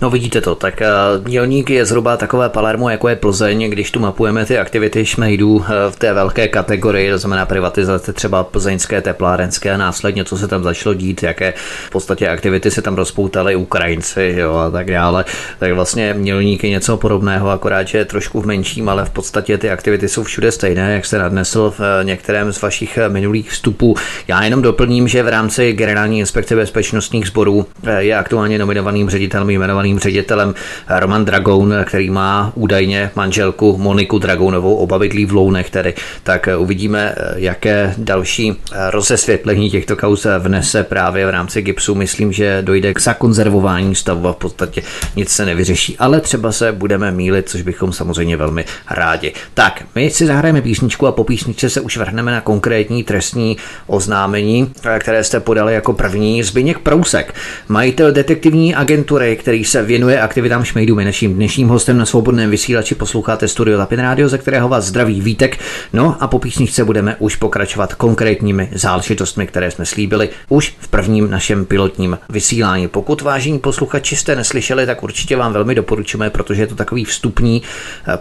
No vidíte to, tak Mělník je zhruba takové Palermo, jako je Plzeň, když tu mapujeme ty aktivity šmejdů v té velké kategorii, to znamená privatizace třeba plzeňské teplárenské a následně, co se tam začalo dít, jaké v podstatě aktivity se tam rozpoutaly Ukrajinci, jo, a tak dále. Tak vlastně Mělník je něco podobného, akorát, že je trošku v menším, ale v podstatě ty aktivity jsou všude stejné, jak se nadnesl v některém z vašich minulých vstupů. Já jenom doplním, že v rámci Generální inspekce bezpečnostních sborů je aktuálně nominovaným ředitelem jmenovaným ředitelem Roman Dragoun, který má údajně manželku Moniku Dragounovou, oba bydlí v Lounech tedy. Tak uvidíme, jaké další rozesvětlení těchto kauz vnese právě v rámci GIPSu. Myslím, že dojde k zakonzervování stavu a v podstatě nic se nevyřeší, ale třeba se budeme mýlit, což bychom samozřejmě velmi rádi. Tak, my si zahrajeme písničku a po písničce se už vrhneme na konkrétní trestní oznámení, které jste podali jako první. Zbyněk Prousek, majitel detektivní agentury, který se věnuje aktivitám šmejdů, je naším dnešním hostem na svobodném vysílači. Posloucháte studio Tapin Radio, ze kterého vás zdraví Vítek. No a po písničce budeme už pokračovat konkrétními záležitostmi, které jsme slíbili už v prvním našem pilotním vysílání. Pokud vážení posluchači jste neslyšeli, tak určitě vám velmi doporučujeme, protože je to takový vstupní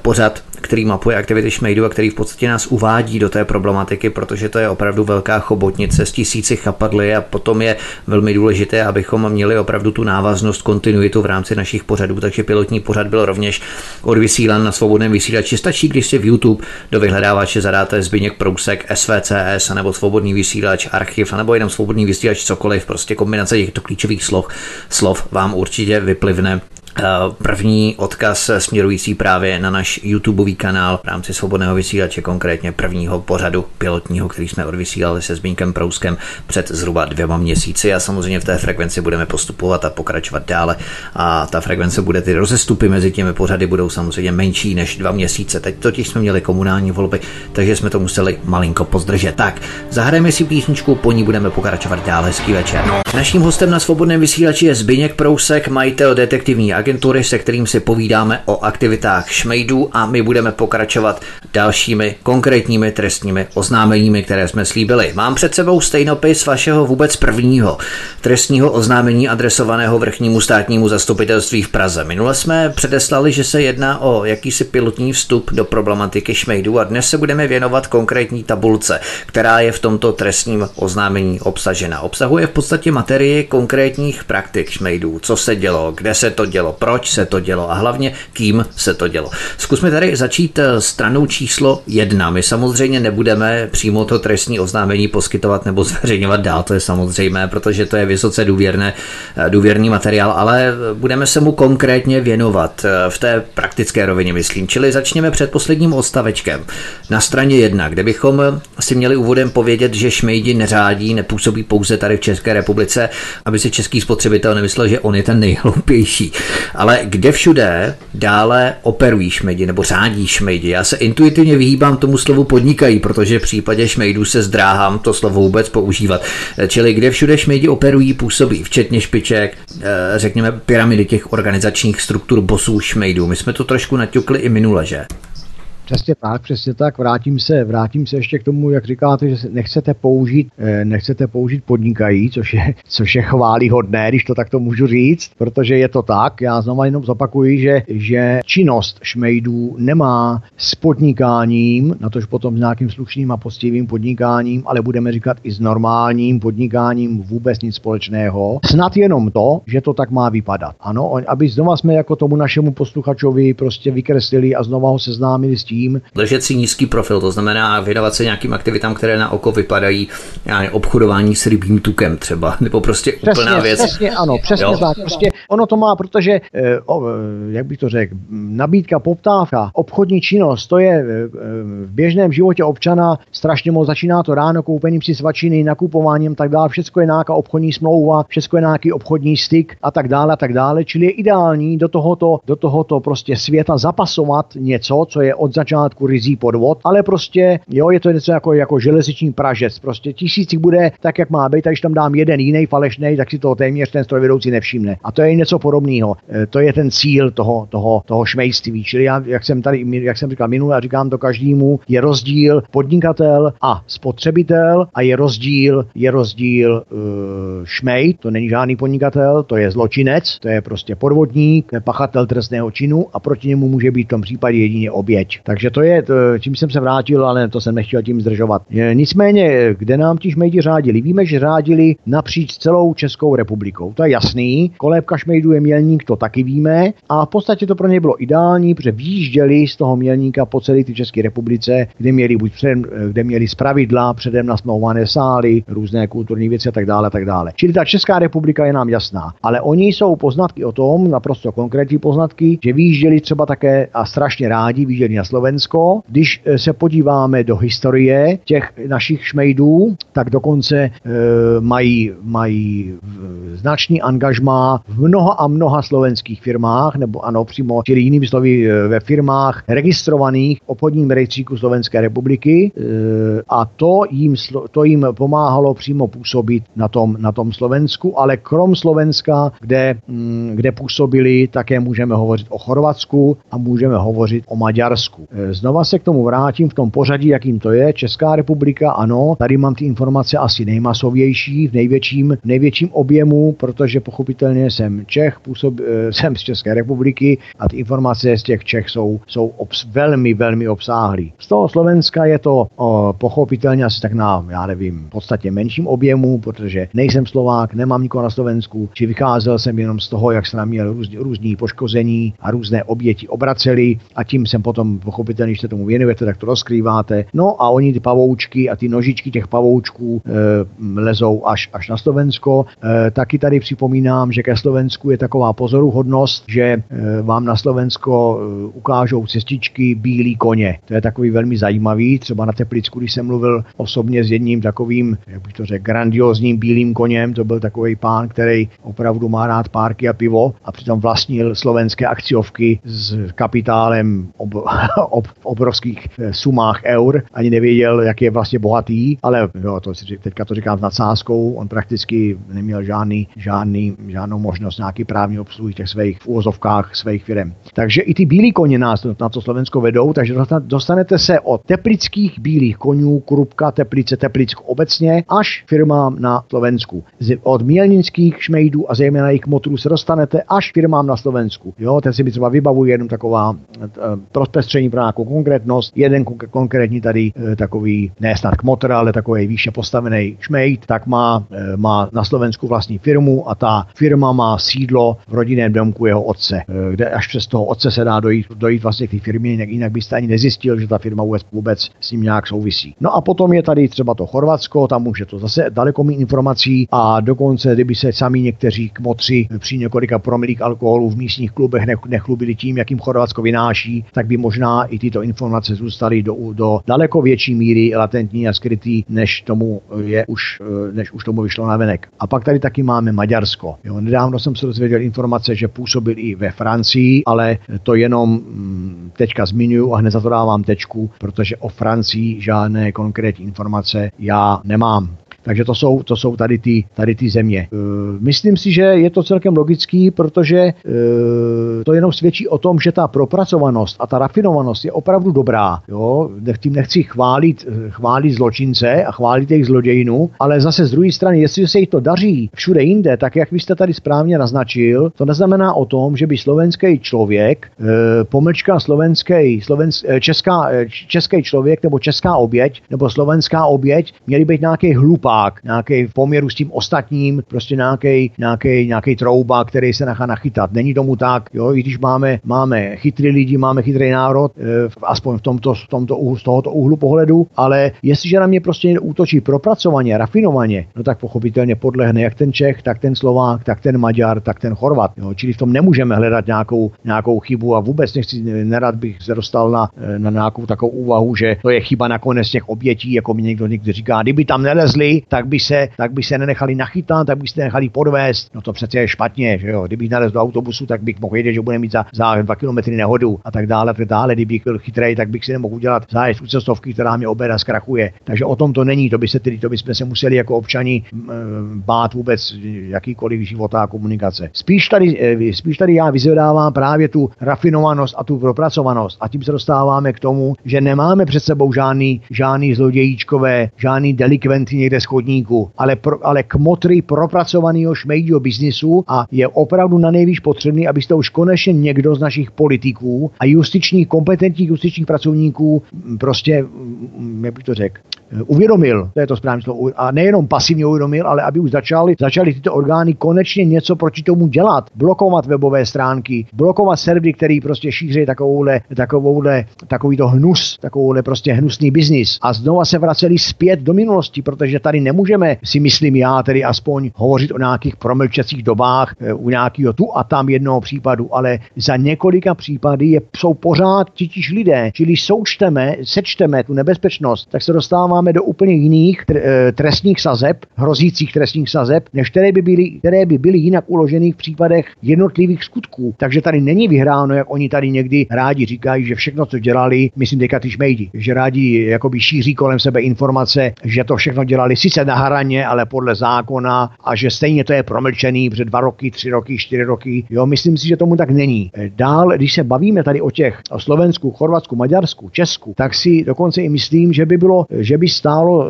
pořad, který mapuje aktivity šmejdů a který v podstatě nás uvádí do té problematiky, protože to je opravdu velká chobotnice s tisíci chapadly a potom je velmi důležité, abychom měli opravdu tu návaznost, kontinuitu v rámci našich pořadů, takže pilotní pořad byl rovněž odvysílán na svobodném vysílači. Stačí, když si v YouTube do vyhledávače zadáte Zbyněk Prousek, S V C S, anebo svobodný vysílač, archiv, anebo jenom svobodný vysílač, cokoliv, prostě kombinace těchto klíčových slov, slov vám určitě vyplivne První odkaz směrující právě na náš YouTubeový kanál v rámci svobodného vysílače, konkrétně prvního pořadu pilotního, který jsme odvysílali se Zbyňkem Prouskem před zhruba dvěma měsíci, a samozřejmě v té frekvenci budeme postupovat a pokračovat dále. A ta frekvence bude, ty rozestupy mezi těmi pořady budou samozřejmě menší než dva měsíce. Teď totiž jsme měli komunální volby, takže jsme to museli malinko pozdržet. Tak, zahrajeme si písničku, po ní budeme pokračovat dál. Hezký večer. Naším hostem na svobodném vysílači je Zbyněk Prousek, majitel detektivní agentury, se kterým si povídáme o aktivitách šmejdů, a my budeme pokračovat dalšími konkrétními trestními oznámeními, které jsme slíbili. Mám před sebou stejnopis vašeho vůbec prvního trestního oznámení adresovaného Vrchnímu státnímu zastupitelství v Praze. Minule jsme předeslali, že se jedná o jakýsi pilotní vstup do problematiky šmejdů, a dnes se budeme věnovat konkrétní tabulce, která je v tomto trestním oznámení obsažena. Obsahuje v podstatě materii konkrétních praktik šmejdů, co se dělo, kde se to dělo, proč se to dělo a hlavně kým se to dělo. Zkusme tady začít stranou číslo jedna. My samozřejmě nebudeme přímo to trestní oznámení poskytovat nebo zveřejňovat dál, to je samozřejmé, protože to je vysoce důvěrné, důvěrný materiál, ale budeme se mu konkrétně věnovat v té praktické rovině, myslím. Čili začněme před posledním odstavečkem na straně jedna, kde bychom si měli úvodem povědět, že šmejdi neřádí, nepůsobí pouze tady v České republice, aby si český spotřebitel nemyslel, že on je ten nejhloupější. Ale kde všude dále operují šmejdi nebo řádí šmejdi? Já se intuitivně vyhýbám tomu slovu podnikají, protože v případě šmejdů se zdráhám to slovo vůbec používat. Čili kde všude šmejdi operují, působí, včetně špiček, řekněme pyramidy těch organizačních struktur bosů šmejdů. My jsme to trošku naťukli i minule, že? Přesně tak, přesně tak. Vrátím se, vrátím se ještě k tomu, jak říkáte, že nechcete použít, nechcete použít podnikají, což je, což je chválihodné, když to takto můžu říct, protože je to tak. Já znamená jenom zopakuji, že, že činnost šmejdů nemá s podnikáním, natož potom s nějakým slušným a poctivým podnikáním, ale budeme říkat i s normálním podnikáním, vůbec nic společného. Snad jenom to, že to tak má vypadat. Ano, aby znova jsme jako tomu našemu posluchačovi prostě vykreslili a znova ho seznámili s tím, držet si nízký profil, to znamená věnovat se nějakým aktivitám, které na oko vypadají, obchodování s rybím tukem třeba, nebo prostě přesně, úplná věc. Přesně, ano, přesně jo. Tak. Prostě ono to má, protože, eh, o, jak bych to řekl, nabídka, poptávka, obchodní činnost, to je eh, v běžném životě občana strašně moc. Začíná to ráno koupením si svačiny, nakupováním, tak dále, všechno je nějaká obchodní smlouva, všechno je nějaký obchodní styk a tak dále, a tak dále, čili je ideální do tohoto, do tohoto prostě světa zapasovat něco, co je od začátku ryzí podvod, ale prostě jo, je to něco jako, jako železniční pražec. Prostě tisících bude tak, jak má být, a když tam dám jeden jiný falešnej, tak si toho téměř ten strojvedoucí nevšimne. A to je něco podobného. E, to je ten cíl toho, toho, toho šmejství. Čili já, jak jsem tady, jak jsem říkal minule, a říkám to každému, je rozdíl podnikatel a spotřebitel a je rozdíl, je rozdíl e, šmej, to není žádný podnikatel, to je zločinec, to je prostě podvodník, to je pachatel trestného činu a proti němu může být v tom případě jedině oběť. Takže to je, čím jsem se vrátil, ale to jsem nechtěl tím zdržovat. Nicméně, kde nám ti šmejdi řádili? Víme, že řádili napříč celou Českou republikou. To je jasný. Kolébka šmejdů je Mělník, to taky víme. A v podstatě to pro ně bylo ideální, protože výjížděli z toho Mělníka po celé ty České republice, kde měli buď předem, kde měli zpravidla, předem nasmlouvané sály, různé kulturní věci a tak dále, tak dále. Čili ta Česká republika je nám jasná. Ale oni jsou poznatky o tom, naprosto konkrétní poznatky, že výjížděli třeba také a strašně rádi výjížděli na Slovensko. Když se podíváme do historie těch našich šmejdů, tak dokonce e, mají, mají značný angažmá v mnoha a mnoha slovenských firmách, nebo ano, přímo, čili jinými slovy ve firmách registrovaných v obchodním rejstříku Slovenské republiky, e, a to jim, to jim pomáhalo přímo působit na tom, na tom Slovensku, ale krom Slovenska, kde, m, kde působili, také můžeme hovořit o Chorvatsku a můžeme hovořit o Maďarsku. Znova se k tomu vrátím v tom pořadí, jakým to je. Česká republika, ano, tady mám ty informace asi nejmasovější, v největším, největším objemu, protože pochopitelně jsem Čech, působ, jsem z České republiky a ty informace z těch Čech jsou, jsou obs, velmi, velmi obsáhlé. Z toho Slovenska je to o, pochopitelně asi tak na, já nevím, v podstatě menším objemu, protože nejsem Slovák, nemám nikoho na Slovensku, či vycházel jsem jenom z toho, jak se nám měl různý, různý poškození a různé oběti obraceli, a tím jsem potom pochopitelně pochopitelně, když se tomu věnujete, tak to rozkrýváte. No a oni ty pavoučky a ty nožičky těch pavoučků e, lezou až, až na Slovensko. E, taky tady připomínám, že ke Slovensku je taková pozoruhodnost, že e, vám na Slovensko e, ukážou cestičky bílí koně. To je takový velmi zajímavý. Třeba na Teplicku, když jsem mluvil osobně s jedním takovým, jak bych to řekl, grandiózním bílým koněm, to byl takový pán, který opravdu má rád párky a pivo a přitom vlastnil slovenské akciovky s kapitálem ob, ob, v obrovských sumách eur. Ani nevěděl, jak je vlastně bohatý, ale jo, to si, teďka to říkám s nadsázkou, on prakticky neměl žádný, žádný, žádnou možnost nějaký právní obsluhy těch svých v úvozovkách svých firem. Takže i ty bílí koně nás na to Slovensko vedou, takže dostanete se od teplických bílých koňů, Krupka, Teplice, Teplicko obecně, až firmám na Slovensku. Od mělnických šmejdů a zejména jejich motrů se dostanete až firmám na Slovensku. Jo, ten si mi třeba vybavuje jenom taková prospestření pro nějakou konkrétnost. Jeden konkrétní tady takový, ne snad kmotr, ale takový výše postavený šmejd, tak má, má na Slovensku vlastní firmu a ta firma má sídlo v rodinném domku jeho otce, kde až přes toho otce se dá dojít, dojít vlastně k té firmě, jinak byste ani nezjistil, že ta firma vůbec s ním nějak souvisí. No a potom je tady třeba to Chorvatsko, tam už je to zase daleko méně informací a dokonce, kdyby se sami někteří kmotři při několika promilích alkoholu v místních klubech nechlubili tím, jakým Chorvatsko vynáší, tak by možná i tyto informace zůstaly do, do daleko větší míry latentní a skrytý, než tomu je už, než už tomu vyšlo navenek. A pak tady taky máme Maďarsko. Jo, nedávno jsem se dozvěděl informace, že působil i ve Francii, ale to jenom teďka zmiňuju a hned za to dávám tečku, protože o Francii žádné konkrétní informace já nemám. Takže to jsou, to jsou tady ty tady ty země. E, myslím si, že je to celkem logický, protože e, to jenom svědčí o tom, že ta propracovanost a ta rafinovanost je opravdu dobrá. Jo? Tím nechci chválit, chválit zločince a chválit jejich zlodějinu, ale zase z druhé strany, jestli se jich to daří všude jinde, tak jak vy jste tady správně naznačil, to neznamená o tom, že by slovenský člověk, e, pomlčka slovenský, slovensk, česká, český člověk nebo česká oběť nebo slovenská oběť měli být nějaký hlupák, nějaký v poměru s tím ostatním, prostě nějaký trouba, který se nechá nachytat. Není tomu tak, jo, i když máme, máme chytrý lidi, máme chytrý národ, e, aspoň v tomto, v tomto, z tohoto úhlu pohledu, ale jestliže na mě prostě útočí propracovaně, rafinovaně, no tak pochopitelně podlehne jak ten Čech, tak ten Slovák, tak ten Maďar, tak ten Chorvat. Jo. Čili v tom nemůžeme hledat nějakou, nějakou chybu a vůbec nechci, nerad bych se dostal na, na nějakou takovou úvahu, že to je chyba nakonec těch obětí, jako mi někdo někdy říká, kdyby tam nelezli, tak by se, tak by se nenechali nachytat, tak by se nechali podvést. No to přece je špatně, že jo. Kdybych nalez do autobusu, tak bych mohl vědět, že bude mít za, za dva kilometry nehodu a tak dále, tak dále. Kdybych byl chytrej, tak bych si nemohl udělat zájezd u cestovky, která mě obeda zkrachuje. Takže o tom to není, to by se tedy, to by jsme se museli jako občani m, m, bát vůbec jakýkoliv života a komunikace. Spíš tady, spíš tady já vyzvedávám právě tu rafinovanost a tu propracovanost a tím se dostáváme k tomu, že nemáme před sebou žádný, žádný zlodějíčkové, žádný delikventy někde chodníku, ale, pro, ale kmotry propracovaného šmejdího biznisu a je opravdu na nejvíc potřebný, abyste už konečně někdo z našich politiků a justičních, kompetentních justičních pracovníků prostě, jak bych to řekl, uvědomil, to je to správné slovo, a nejenom pasivně uvědomil, ale aby už začali, začali tyto orgány konečně něco proti tomu dělat, blokovat webové stránky, blokovat servery, který prostě šíří takovouhle, takovouhle, takovýto hnus, takovouhle prostě hnusný biznis a znova se vraceli zpět do minulosti, protože tady nemůžeme, si myslím já, tedy aspoň hovořit o nějakých promlčecích dobách, u nějakého tu a tam jednoho případu, ale za několika případy je, jsou pořád titíž lidé, čili součteme, sečteme tu nebezpečnost, tak se dostáváme do úplně jiných trestních sazeb, hrozících trestních sazeb, než které by byly, které by byly jinak uloženy v případech jednotlivých skutků. Takže tady není vyhráno, jak oni tady někdy rádi říkají, že všechno, co dělali, myslím teďka ty šmejdi, že rádi jakoby šíří kolem sebe informace, že to všechno dělali sice na hraně, ale podle zákona a že stejně to je promlčený před dva roky, tři roky, čtyři roky. Jo, myslím si, že tomu tak není. Dál, když se bavíme tady o těch o Slovensku, Chorvatsku, Maďarsku, Česku, tak si dokonce i myslím, že by bylo, že by by stálo e,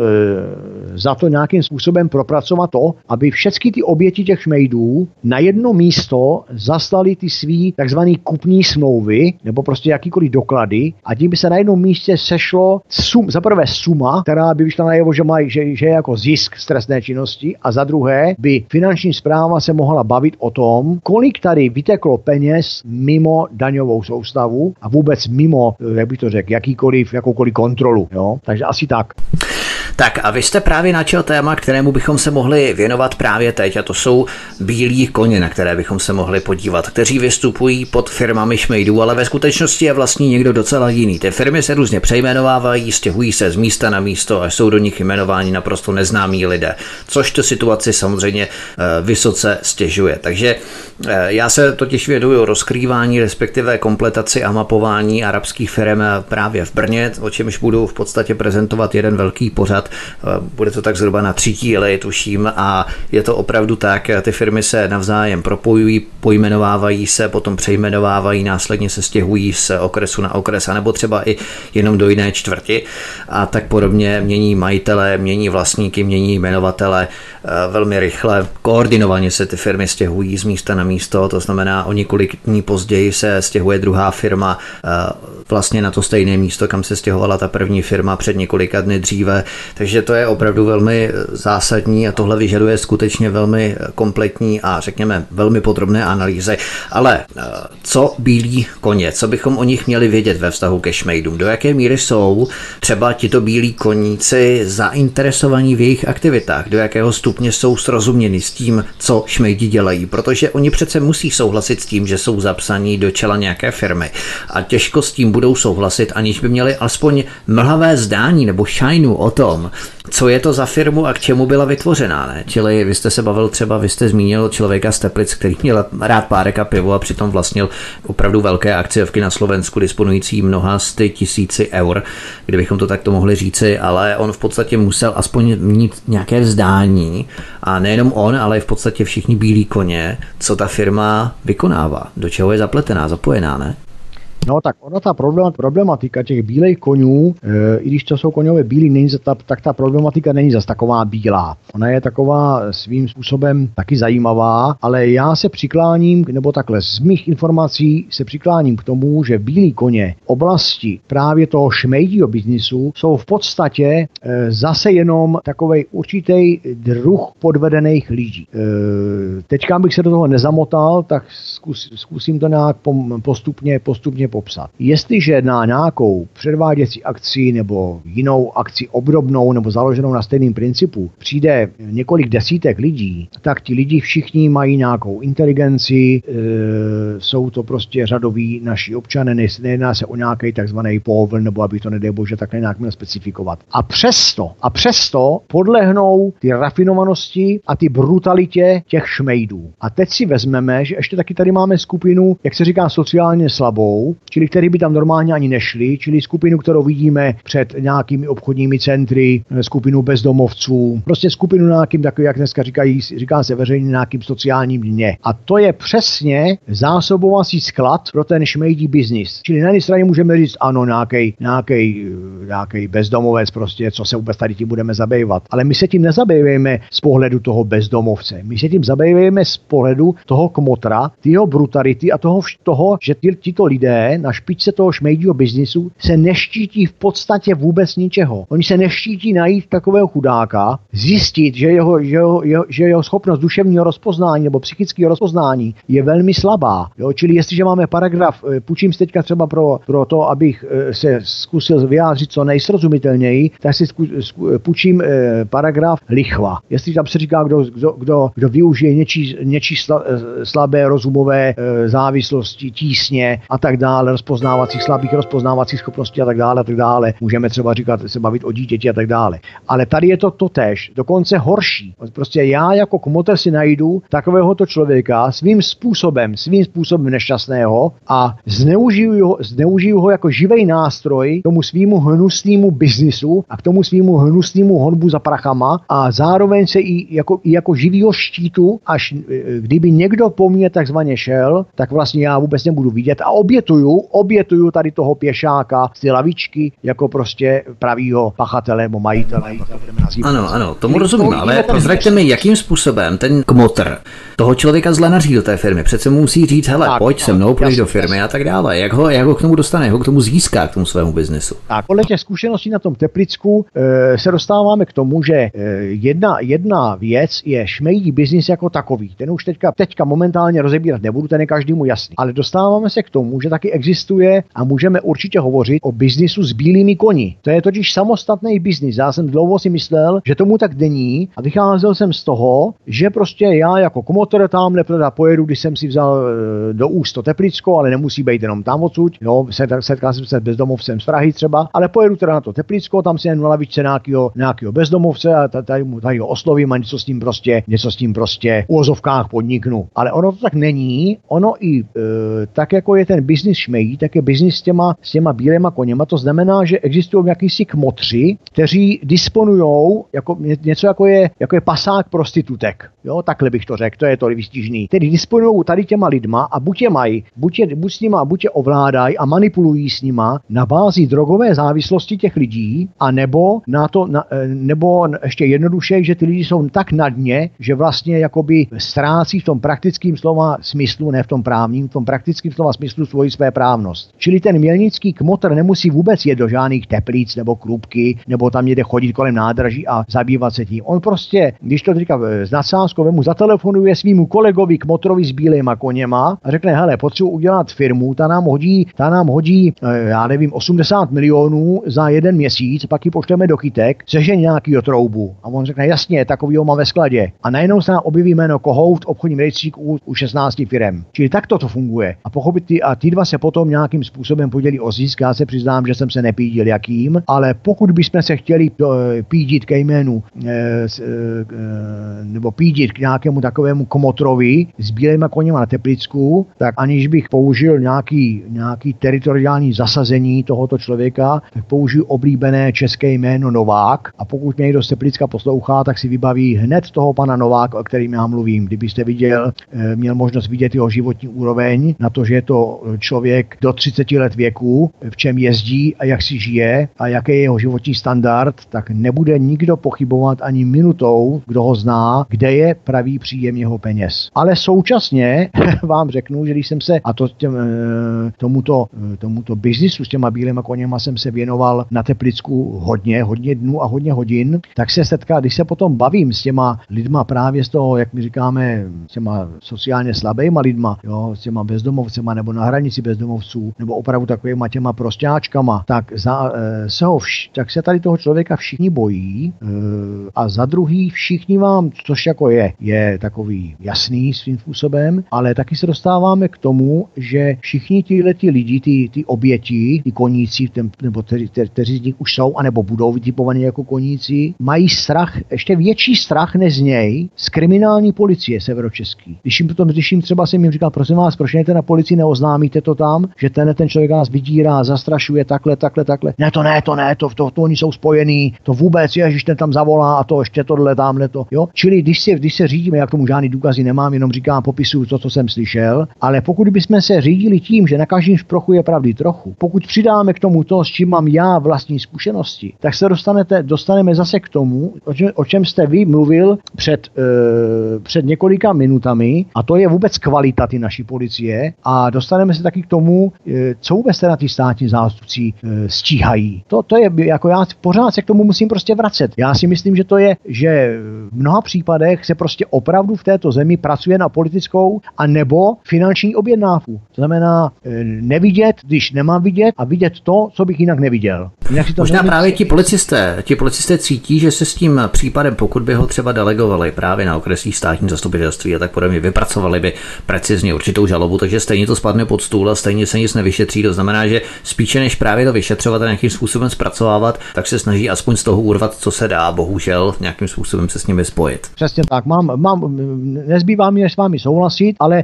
za to nějakým způsobem propracovat to, aby všechny ty oběti těch šmejdů na jedno místo zaslali ty svý takzvaný kupní smlouvy nebo prostě jakýkoliv doklady a tím by se na jednom místě sešlo sum, za prvé suma, která by vyšla najevo, že, maj, že, že je jako zisk z trestné činnosti a za druhé by finanční správa se mohla bavit o tom, kolik tady vyteklo peněz mimo daňovou soustavu a vůbec mimo, jak bych to řekl, jakýkoliv, jakoukoliv kontrolu. Jo? Takže asi tak. Tak a vy jste právě načal téma, kterému bychom se mohli věnovat právě teď a to jsou bílí koně, na které bychom se mohli podívat, kteří vystupují pod firmami šmejdů, ale ve skutečnosti je vlastní někdo docela jiný. Ty firmy se různě přejmenovávají, stěhují se z místa na místo a jsou do nich jmenováni naprosto neznámí lidé, což tu situaci samozřejmě vysoce stěžuje. Takže já se totiž věnuju rozkrývání, respektive kompletaci a mapování arabských firm právě v Brně, o čemž budu v podstatě prezentovat jeden velký pořad. Bude to tak zhruba na tři díly, tuším, a je to opravdu tak, ty firmy se navzájem propojují, pojmenovávají se, potom přejmenovávají, následně se stěhují z okresu na okres, anebo třeba i jenom do jiné čtvrti a tak podobně mění majitele, mění vlastníky, mění jmenovatele velmi rychle, koordinovaně se ty firmy stěhují z místa na místo, to znamená o několik dní později se stěhuje druhá firma vlastně na to stejné místo, kam se stěhovala ta první firma před několika dny dříve, takže to je opravdu velmi zásadní a tohle vyžaduje skutečně velmi kompletní a řekněme velmi podrobné analýzy. Ale co bílí koně, co bychom o nich měli vědět ve vztahu ke šmejdům, do jaké míry jsou třeba tito bílí koníci zainteresovaní v jejich aktivitách, do jakého stupně jsou srozuměni s tím, co šmejdi dělají, protože oni přece musí souhlasit s tím, že jsou zapsaní do čela nějaké firmy a těžko s tím budou souhlasit, aniž by měli alespoň mlhavé zdání nebo šajnu o tom, co je to za firmu a k čemu byla vytvořená, ne? Čili vy jste se bavil třeba, vy jste zmínil člověka z Teplic, který měl rád párek a pivo a přitom vlastnil opravdu velké akciovky na Slovensku, disponující mnoha sty tisíci eur, kdybychom to takto mohli říci, ale on v podstatě musel aspoň mít nějaké vzdání a nejenom on, ale i v podstatě všichni bílí koně, co ta firma vykonává, do čeho je zapletená, zapojená, ne? No tak ona ta problematika těch bílejch konů, e, i když to jsou koňové bílí, není ta, tak ta problematika není zas taková bílá. Ona je taková svým způsobem taky zajímavá, ale já se přikláním, nebo takhle z mých informací se přikláním k tomu, že bílí koně oblasti právě toho šmejdího biznisu jsou v podstatě e, zase jenom takovej určitý druh podvedených lidí. E, teďka bych se do toho nezamotal, tak zkus, zkusím to nějak postupně, postupně popsat. Jestliže na nějakou předváděcí akci nebo jinou akci obdobnou nebo založenou na stejném principu přijde několik desítek lidí, tak ti lidi všichni mají nějakou inteligenci, e, jsou to prostě řadoví naši občané, nejedná se o nějaký takzvaný povl, nebo aby to nedej bože takhle nějak měl specifikovat. A přesto, a přesto podlehnou ty rafinovanosti a ty brutalitě těch šmejdů. A teď si vezmeme, že ještě taky tady máme skupinu, jak se říká, sociálně slabou, čili který by tam normálně ani nešli, čili skupinu, kterou vidíme před nějakými obchodními centry, skupinu bezdomovců, prostě skupinu nějakým takovým, jak dneska říkají, říká se veřejně nějakým sociálním dně. A to je přesně zásobovací sklad pro ten šmejdí biznis. Čili na jedné straně můžeme říct, ano, nějaký, nějaký, nějaký bezdomovec, prostě, co se vůbec tady tím budeme zabývat. Ale my se tím nezabývejme z pohledu toho bezdomovce. My se tím zabývejme z pohledu toho kmotra, tyho brutality a toho, toho že ty, tyto lidé na špičce toho šmejdího biznisu se neštítí v podstatě vůbec ničeho. Oni se neštítí najít takového chudáka, zjistit, že jeho, že jeho, jeho, že jeho schopnost duševního rozpoznání nebo psychického rozpoznání je velmi slabá. Jo? Čili jestliže máme paragraf, půjčím si teďka třeba pro, pro to, abych se zkusil vyjádřit co nejsrozumitelněji, tak si zku, zku, půjčím paragraf lichva. Jestliže tam se říká, kdo, kdo, kdo, kdo využije něčí, něčí sla, slabé rozumové závislosti, tísně a tak dále, rozpoznávacích, slabých rozpoznávacích schopností a tak dále, a tak dále. Můžeme třeba říkat, se bavit o dítěti a tak dále. Ale tady je to totéž, dokonce horší. Prostě já jako kmotr si najdu takovéhoto člověka svým způsobem, svým způsobem nešťastného a zneužiju ho, zneužiju ho jako živej nástroj tomu svýmu hnusnému biznisu a k tomu svýmu hnusnému honbu za prachama a zároveň se i jako, i jako živýho štítu, až kdyby někdo po mně takzvaně šel, tak vlastně já vůbec nebudu vidět a obětuju obětuju, obětuju tady toho pěšáka z ty lavičky jako prostě pravýho pachatele nebo majitele. Ano, ano, tomu rozumím, ale prozraďte mi, jakým způsobem ten kmotr toho člověka zle nařídil té firmy. Přece mu musí říct, hele, tak, pojď tak, se mnou, půjdeš do firmy jasný. A tak dále. Jak ho, jak ho k tomu dostane, jak ho k tomu získá, k tomu svému biznesu. A podle těch zkušeností na tom Teplicku e, se dostáváme k tomu, že e, jedna, jedna věc je šmejdí biznis jako takový. Ten už teďka, teďka momentálně rozebírat nebudu, ten je každému jasný. Ale dostáváme se k tomu, že taky existuje a můžeme určitě hovořit o biznisu s bílými koni. To je totiž samostatný biznis. Já jsem dlouho si myslel, že tomu tak není a vycházel jsem z toho, že prostě já jako kmotr tamhle teda pojedu, když jsem si vzal do úst to Teplicko, ale nemusí být jenom tam odsud. Jo, setkal jsem se bezdomovcem z Prahy třeba, ale pojedu teda na to Teplicko, tam si jen na lavičce nějakýho, nějakýho bezdomovce a tady mu tady ho oslovím a něco s tím prostě, něco s tím prostě v uvozovkách podniknu. Ale ono to tak není, ono i e, tak jako je ten biznis šmejí, tak je biznis s těma, s těma bílýma koněma, to znamená, že existují jakýsi kmotři, kteří disponují jako, něco jako je, jako je pasák prostitutek. Jo, takhle bych to řekl, to je to výstižný. Tedy disponují tady těma lidma a buď je mají, buď, je, buď s nima, buď je ovládají a manipulují s nima na bázi drogové závislosti těch lidí, a nebo na to, na, nebo ještě jednoduše, že ty lidi jsou tak na dně, že vlastně jakoby ztrácí v tom praktickém slova smyslu, ne v tom právním, v tom praktickém slova smyslu svoji své právnost. Čili ten mělnický kmotr nemusí vůbec jít do žádných Teplic nebo Krupky, nebo tam někde chodit kolem nádraží a zabývat se tím. On prostě, když to říká z nadsázkou, mu zatelefonuje svýmu kolegovi kmotrovi s bílýma koněma a řekne, hele, potřebuji udělat firmu, ta nám hodí, ta nám hodí, já nevím, osmdesát milionů za jeden měsíc, pak ji pošleme do Kytek, sežeň nějakýho troubu. A on řekne, jasně, takovýho mám ve skladě. A najednou se nám objeví jméno Kohout v obchodním rejstříku u, u šestnácti firem. Čili takto to funguje. A pochopit ty, a ty dva se potom nějakým způsobem podělí o zisk. Já se přiznám, že jsem se nepídil jakým, ale pokud bychom se chtěli pídit ke jménu e, e, nebo pídit k nějakému takovému komotrovi s bílejma koněma na Teplicku, tak aniž bych použil nějaký, nějaký teritoriální zasazení tohoto člověka, tak použiju oblíbené české jméno Novák. A pokud mě někdo z Teplicka poslouchá, tak si vybaví hned toho pana Nováka, o kterým já mluvím. Kdybyste viděl, e, měl možnost vidět jeho životní úroveň na to, že je to člověk do třiceti let věku, v čem jezdí a jak si žije a jaký je jeho životní standard, tak nebude nikdo pochybovat ani minutou, kdo ho zná, kde je pravý příjem jeho peněz. Ale současně vám řeknu, že když jsem se, a to těm, tomuto, tomuto biznisu s těma bílýma koněma jsem se věnoval na Teplicku hodně, hodně dnů a hodně hodin, tak se setká, když se potom bavím s těma lidma právě z toho, jak my říkáme, s těma sociálně slabýma lidma, jo, s těma bezdomovcema nebo na hranici bezdomovců, nebo opravdu takovýma těma prostáčkama, tak, za, se, ho vš, tak se tady toho člověka všichni bojí a za druhý všichni vám, což jako je, je takový jasný svým způsobem, ale taky se dostáváme k tomu, že všichni tyhleti lidi, ty, ty oběti, ty koníci, ten, nebo kteří te, te, z nich už jsou, anebo budou vytipovaní jako koníci, mají strach, ještě větší strach než z něj, z kriminální policie severočeský. Když jim potom slyším, třeba jsem jim říkal, prosím vás, proč nejte na policii, neoznámíte to tam, že ten, ten člověk nás vydírá, zastrašuje, takhle, takhle, takhle. Ne, to ne, to ne, to, to, to oni jsou spojení, to vůbec je, že ten tam zavolá a to ještě tohle, tamhle to. Jo? Čili když se, když se řídíme, jak tomu žádný důkazy nemám, jenom říkám, popisuju to, co jsem slyšel, ale pokud bychom se řídili tím, že na každém šprochu je pravdy trochu, pokud přidáme k tomu to, s čím mám já vlastní zkušenosti, tak se dostanete, dostaneme zase k tomu, o čem, o čem jste vy mluvil před, e, před několika minutami, a to je vůbec kvalita ty naší policie, a dostaneme se taky k tomu, e, co vůbec teda ty státní zástupci e, stíhají. To, to je, jako já pořád se k tomu musím prostě vracet. Já si myslím, že to je, že v mnoha případech se prostě opravdu v této zemi pracuje na politickou a nebo finanční objednávku. To znamená e, nevidět, když nemám vidět, a vidět to, co bych jinak neviděl. Jinak si to možná nevidět. Právě ti policisté, ti policisté cítí, že se s tím případem, pokud by ho třeba delegovali právě na okresních státních zastupitelství a tak podobně, vypracovali by precizně určitou žalobu, takže stejně to spadne pod stůl a stejně se nic nevyšetří. To znamená, že spíše než právě to vyšetřovat a nějakým způsobem zpracovávat, tak se snaží aspoň z toho urvat, co se dá, bohužel nějakým způsobem se s nimi spojit. Přesně tak. Mám, mám, nezbývá mi než s vámi souhlasit, ale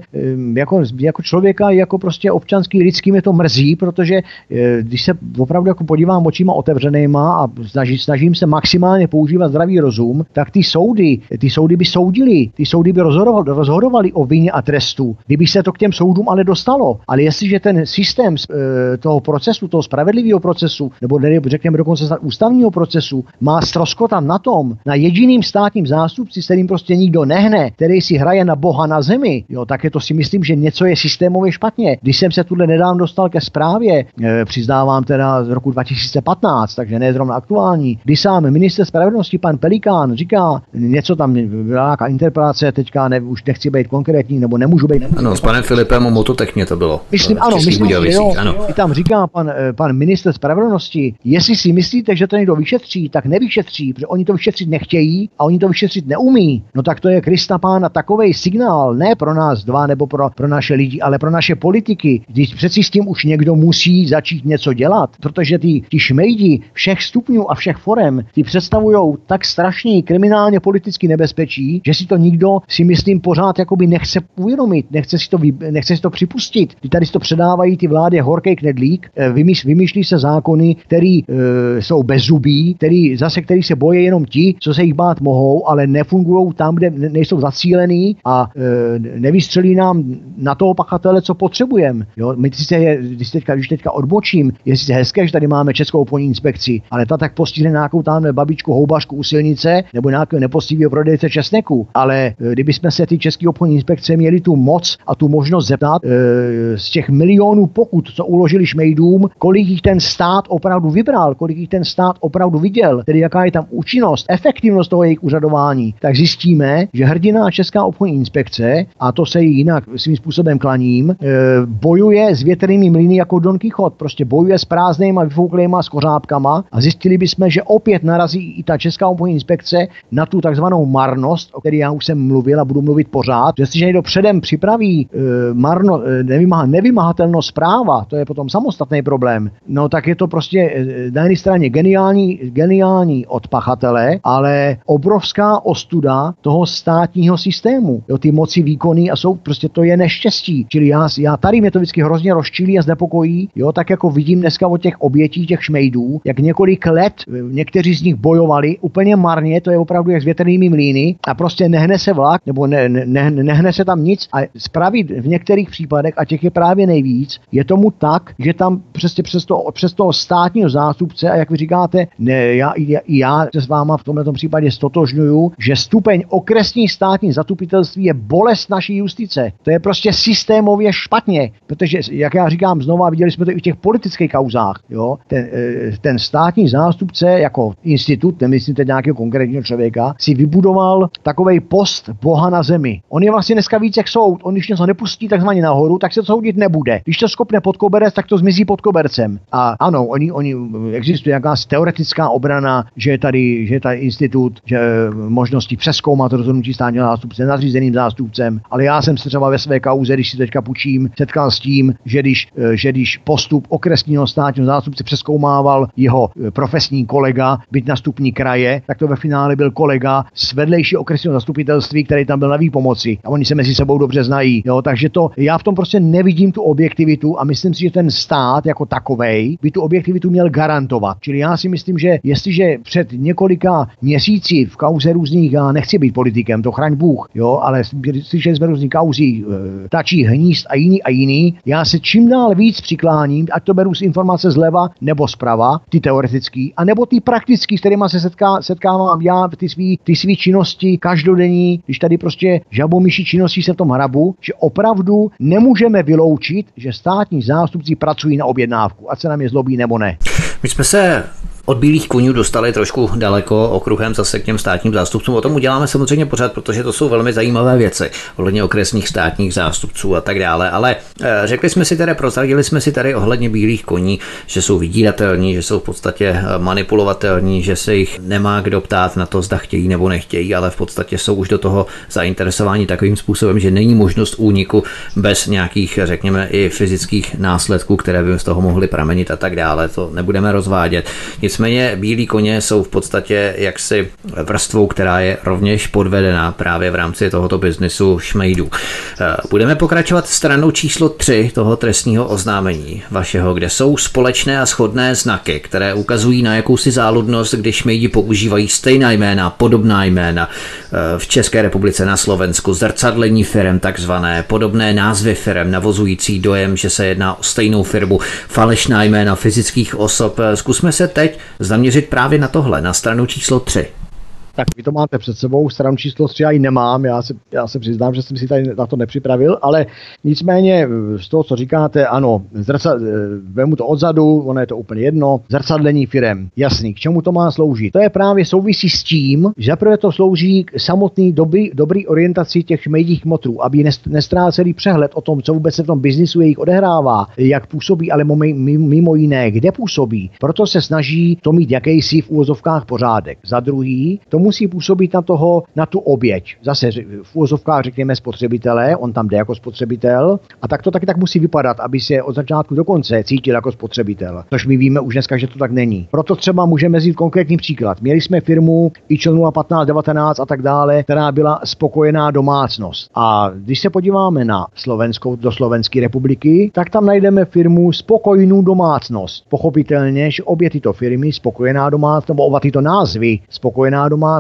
jako, jako člověka, jako prostě občanský lidský mě to mrzí, protože když se opravdu jako podívám očima otevřenýma a snažím, snažím se maximálně používat zdravý rozum, tak ty soudy, ty soudy by soudili, ty soudy by rozhodovali, rozhodovali o vině a trestu, kdyby se to k těm soudům ale dostalo. Ale jestli že ten systém toho procesu, toho spravedlivého procesu, nebo řekněme dokonce snad ústavního procesu, má ztroskotat na tom, na jediným státním zástupci, s kterým prostě nikdo nehne, který si hraje na boha na zemi, jo, tak je to si myslím, že něco je systémově špatně. Když jsem se tuhle nedávno dostal ke zprávě, e, přiznávám teda z roku dva tisíce patnáct, takže ne zrovna aktuální, kdy sám minister spravedlnosti pan Pelikán říká, něco tam byla nějaká interpelace, teďka ne, už nechci být konkrétní, nebo nemůžu být. Nemůžu ano, být, s panem Filipem Mototechně to bylo. Myslím, ano, myslím, že jo, ano. Tam říká pan, pan minister spravedlnosti, jestli si myslíte, že to někdo vyšetří, tak nevyšetří, protože oni to vyšetřit nechtějí a oni to vyšetřit neumí. No tak to je Krista pána takovej signál, ne pro nás dva nebo pro, pro naše lidi, ale pro naše politiky. Když přeci s tím už někdo musí začít něco dělat, protože ty, ty šmejdi všech stupňů a všech forem, ty představují tak strašný kriminálně politický nebezpečí, že si to nikdo si myslím pořád jakoby nechce uvědomit, nechce si to, vy, nechce si to připustit. Ty tady si to předávají ty vládě horkej knedlík, vymýš, vymýšlí se zákony, které e, jsou bezzubí, který, zase který se bojí jenom ti, co se jich bát mohou, ale nefungují tam, kde nejsou zacílený a e, nevystřelí nám na toho pachatele, co potřebujeme. My je, když, teďka, když teďka odbočím, je sice hezké, že tady máme Českou obchodní inspekci, ale ta tak postihne nějakou tamhle babičku, houbařku u silnice nebo nějakého nepostivého prodejce česneku. Ale kdyby jsme se ty České obchodní inspekce měli tu moc a tu možnost zeptat e, z těch milionů pokut, co uložili šmejdům, kolik jich ten stát opravdu vybral, kolik jich ten stát opravdu viděl, tedy jaká je tam účinnost, efektivnost toho jejich úřadování, tak zjistíme, že hrdina Česká obchodní inspekce, a to se jí jinak svým způsobem klaním, e, bojuje s větrnými mlýny jako Don Kichot, prostě bojuje s prázdnýma, vyfouklejma skořápkama a zjistili bychom, že opět narazí i ta Česká obchodní inspekce na tu takzvanou marnost, o které já už jsem mluvil a budu mluvit pořád. Jestliže někdo předem připraví e, marno, e, nevymah, nevymahatelnost práva, to je potom samostatný problém, no tak je to prostě na jedné straně geniální, geniální od pachatele, ale obrovská ostuda toho státního systému. Jo, ty moci výkonný a jsou, prostě to je neštěstí. Čili já, já tady mě to vždycky hrozně rozčilí a znepokojí, jo, tak jako vidím dneska od těch obětí, těch šmejdů, jak několik let někteří z nich bojovali úplně marně, to je opravdu jak s větrnými mlýny a prostě nehne se vlak, nebo ne, ne, nehne se tam nic a spravit v některých případech, a těch je právě nejvíc, je tomu tak, že tam přesně přes to, přes toho státního zástupce a jak vy říkáte, ne, já, já, já se s váma v tomto případě stotožňuju, že stupeň okresní státní zastupitelství je bolest naší justice. To je prostě systémově špatně, protože, jak já říkám znova, viděli jsme to i v těch politických kauzách, jo, ten, ten státní zástupce jako institut, nemyslím teď nějakého konkrétního člověka, si vybudoval takovej post boha na zemi. On je vlastně dneska víc jak soud, on když něco nepustí takzvaně nahoru, tak se to soudit nebude. Když to skopne pod koberec, tak to zmizí pod kobercem. A ano, oni, oni existuje jakási teoretická obrana, že je tady, že je tady institut, že možnosti přeskoumat rozhodnutí státního zástupce nadřízeným zástupcem, ale já jsem se třeba ve své kauze, když si teďka půjčím, setkal s tím, že když, že když postup okresního státního zástupce přeskoumával jeho profesní kolega, byť na stupni kraje, tak to ve finále byl kolega z vedlejší okresního zastupitelství, který tam byl na výpomoci. A oni se mezi sebou dobře znají. Jo? Takže to já v tom prostě nevidím tu objektivitu a myslím si, že ten stát jako takovej by tu objektivitu měl garantovat. Čili já si myslím, že jestliže před několika měsíci v kauze různých, já nechci být politikem, to chraň Bůh, jo, ale slyšeli jsme různých kauzí, tačí hnízd a jiný a jiný. Já se čím dál víc přikláním, ať to beru z informace zleva nebo zprava, ty teoretický, anebo ty praktický, s kterýma se setká, setkávám já ty svý, ty svý činnosti každodenní, když tady prostě žabomyší činnosti se v tom hrabu, že opravdu nemůžeme vyloučit, že státní zástupci pracují na objednávku, ať se nám je zlobí nebo ne. My jsme se od bílých koní dostali trošku daleko okruhem zase k těm státním zástupcům. O tom uděláme samozřejmě pořád, protože to jsou velmi zajímavé věci ohledně okresních státních zástupců a tak dále. Ale řekli jsme si tady, prozradili jsme si tady ohledně bílých koní, že jsou vydíratelní, že jsou v podstatě manipulovatelní, že se jich nemá kdo ptát na to, zda chtějí nebo nechtějí, ale v podstatě jsou už do toho zainteresováni takovým způsobem, že není možnost úniku bez nějakých, řekněme, i fyzických následků, které by z toho mohly pramenit a tak dále. To nebudeme rozvádět. Nicméně bílí koně jsou v podstatě jaksi vrstvou, která je rovněž podvedena právě v rámci tohoto biznesu šmejdů. Budeme pokračovat stranou číslo tři toho trestního oznámení vašeho, kde jsou společné a shodné znaky, které ukazují na jakousi záludnost, když šmejdi používají stejná jména, podobná jména, v České republice, na Slovensku, zrcadlení firem takzvané, podobné názvy firem navozující dojem, že se jedná o stejnou firmu, falešná jména fyzických osob. Zkusme se teď zaměřit právě na tohle, na stranu číslo tři. Tak vy to máte před sebou, stranu číslo tři já ji nemám, já se, já se přiznám, že jsem si tady na to nepřipravil, ale nicméně z toho, co říkáte, ano, zrca, vemu to odzadu, ono je to úplně jedno, zrcadlení firem, jasný, k čemu to má sloužit? To je právě souvisí s tím, že zaprvé to slouží k samotný doby, dobrý orientaci těch médiích motrů, aby nestráceli přehled o tom, co vůbec se v tom biznisu jejich odehrává, jak působí, ale mimo jiné, kde působí, proto se snaží to mít jakýsi v úvozovkách pořádek. Za druhý, to musí působit na toho, na tu oběť. Zase v úvozovkách řekněme spotřebitele, on tam jde jako spotřebitel a tak to taky tak musí vypadat, aby se od začátku do konce cítil jako spotřebitel. Což my víme už dneska, že to tak není. Proto třeba můžeme vzít konkrétní příklad. Měli jsme firmu I Č L patnáct devatenáct a tak dále, která byla Spokojená domácnost. A když se podíváme na Slovensko, do Slovenské republiky, tak tam najdeme firmu Spokojnou domácnost. Pochopitelně, že obě tyto firmy Spokojená domácnost, nebo oba tyto názvy Spokojená domácnost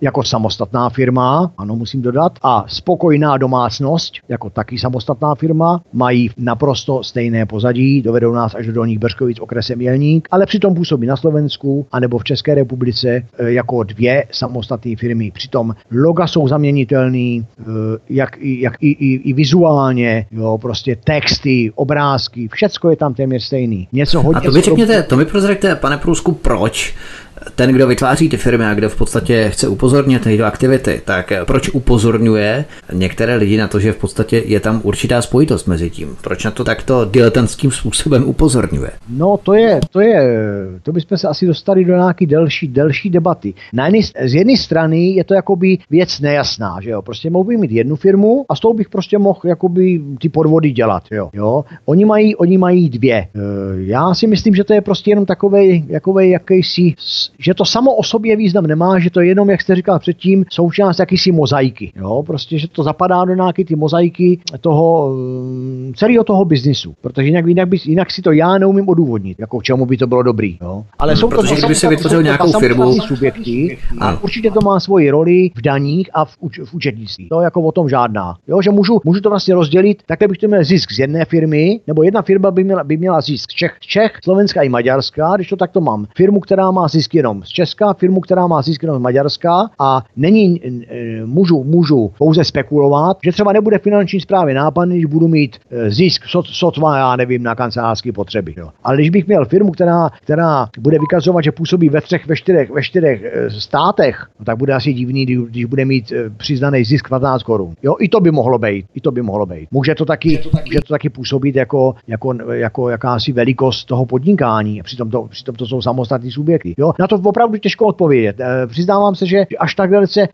jako samostatná firma, ano, musím dodat, a Spokojná domácnost jako taky samostatná firma mají naprosto stejné pozadí, dovedou nás až do Dolních Beřkovic okrese Mělník, ale přitom působí na Slovensku anebo v České republice jako dvě samostatné firmy. Přitom loga jsou zaměnitelný, jak, jak i, i, i vizuálně, jo, prostě texty, obrázky, všecko je tam téměř stejný. Něco hodně. A to mi řekněte, to mi prozraďte, pane Prousku, proč ten, kdo vytváří ty firmy a kdo v podstatě chce upozornit na tyto aktivity, tak proč upozorňuje některé lidi na to, že v podstatě je tam určitá spojitost mezi tím? Proč na to takto diletantským způsobem upozorňuje? No to je, to je, to bychom se asi dostali do nějaké delší, delší debaty. Na jedny, z jedné strany je to jakoby věc nejasná, že jo, prostě mohl bych mít jednu firmu a s tou bych prostě mohl jakoby ty podvody dělat, jo. jo? Oni mají, oni mají dvě. Já si myslím, že to je prostě jenom takovej, jakovej jakýsi, že to samo o sobě význam nemá, že to je jenom, jak jste říkal předtím, součást jakýsi mozaiky. Jo? Prostě, že to zapadá do nějaké ty mozaiky toho celého toho biznisu. Protože jinak, jinak, by, jinak si to já neumím odůvodnit, jako čemu by to bylo dobrý. Jo? Ale hmm, jsou protože to kdyby se vytvořil nějakou firmu, subjekty, a určitě to má svoji roli v daních a v, uč, v účetnictví. To jako o tom žádná. Jo? Že můžu, můžu to vlastně rozdělit, takhle bych to měl zisk z jedné firmy, nebo jedna firma by měla, by měla zisk z Čech, Čech, Slovenska i Maďarska, když to takto mám. Firmu, která má zisk jenom z Česka, firmu, která má zisk jenom z Maďarska a není, můžu, můžu pouze spekulovat, že třeba nebude finanční správě nápadný, když budu mít zisk sotva, já nevím, na kancelářské potřeby. Jo. Ale když bych měl firmu, která, která bude vykazovat, že působí ve třech, ve čtyřech, ve čtyřech státech, no tak bude asi divný, když bude mít přiznaný zisk patnáct korun. Jo, i to by mohlo být, i to by mohlo být. Může to taky, může to taky, může to taky působit jako, jako, jako jakási velikost toho podnikání, přitom to, přitom to jsou samostatní subjekty. Jo. Na to opravdu těžko odpovědět. E, přiznávám se, že až tak velice, e,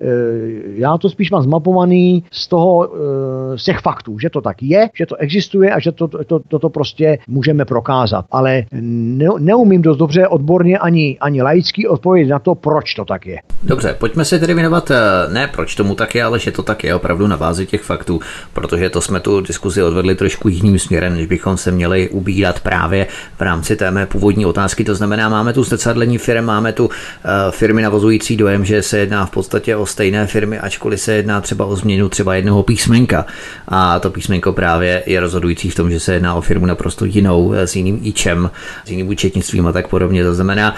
já to spíš mám zmapovaný z toho, e, z těch faktů, že to tak je, že to existuje a že to, to, to, to prostě můžeme prokázat. Ale ne, neumím dost dobře odborně ani, ani laický odpověď na to, proč to tak je. Dobře, pojďme se tedy věnovat, ne proč tomu tak je, ale že to tak je opravdu na bázi těch faktů, protože to jsme tu diskuzi odvedli trošku jiným směrem, než bychom se měli ubírat právě v rámci té mé původní otázky. To znamená, máme tu zrcadlení firem, máme tu firmy navozující dojem, že se jedná v podstatě o stejné firmy, ačkoliv se jedná třeba o změnu třeba jednoho písmenka. A to písmenko právě je rozhodující v tom, že se jedná o firmu naprosto jinou, s jiným ičem, s jiným účetnictvím a tak podobně. To znamená,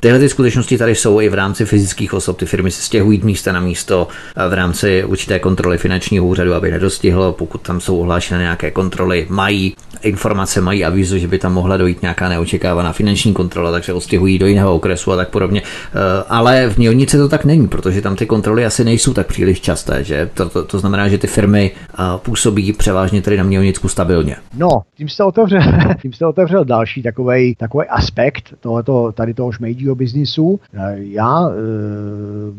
tyhle ty skutečnosti tady jsou i v rámci fyzických osob. Ty firmy se stěhují místa na místo v rámci určité kontroly finančního úřadu, aby nedostihlo, pokud tam jsou ohlášené nějaké kontroly, mají informace, mají avízo, že by tam mohla dojít nějaká neočekávaná finanční kontrola, takže odstěhují do jiného okresu a tak podobně. Ale v Mělnici to tak není, protože tam ty kontroly asi nejsou tak příliš časté, že? To, to, to znamená, že ty firmy působí převážně tady na Mělnicku stabilně. No, tím jste otevřel, tím jste otevřel další takovej, takový aspekt tohoto, tady toho šmejdího biznisu. Já e,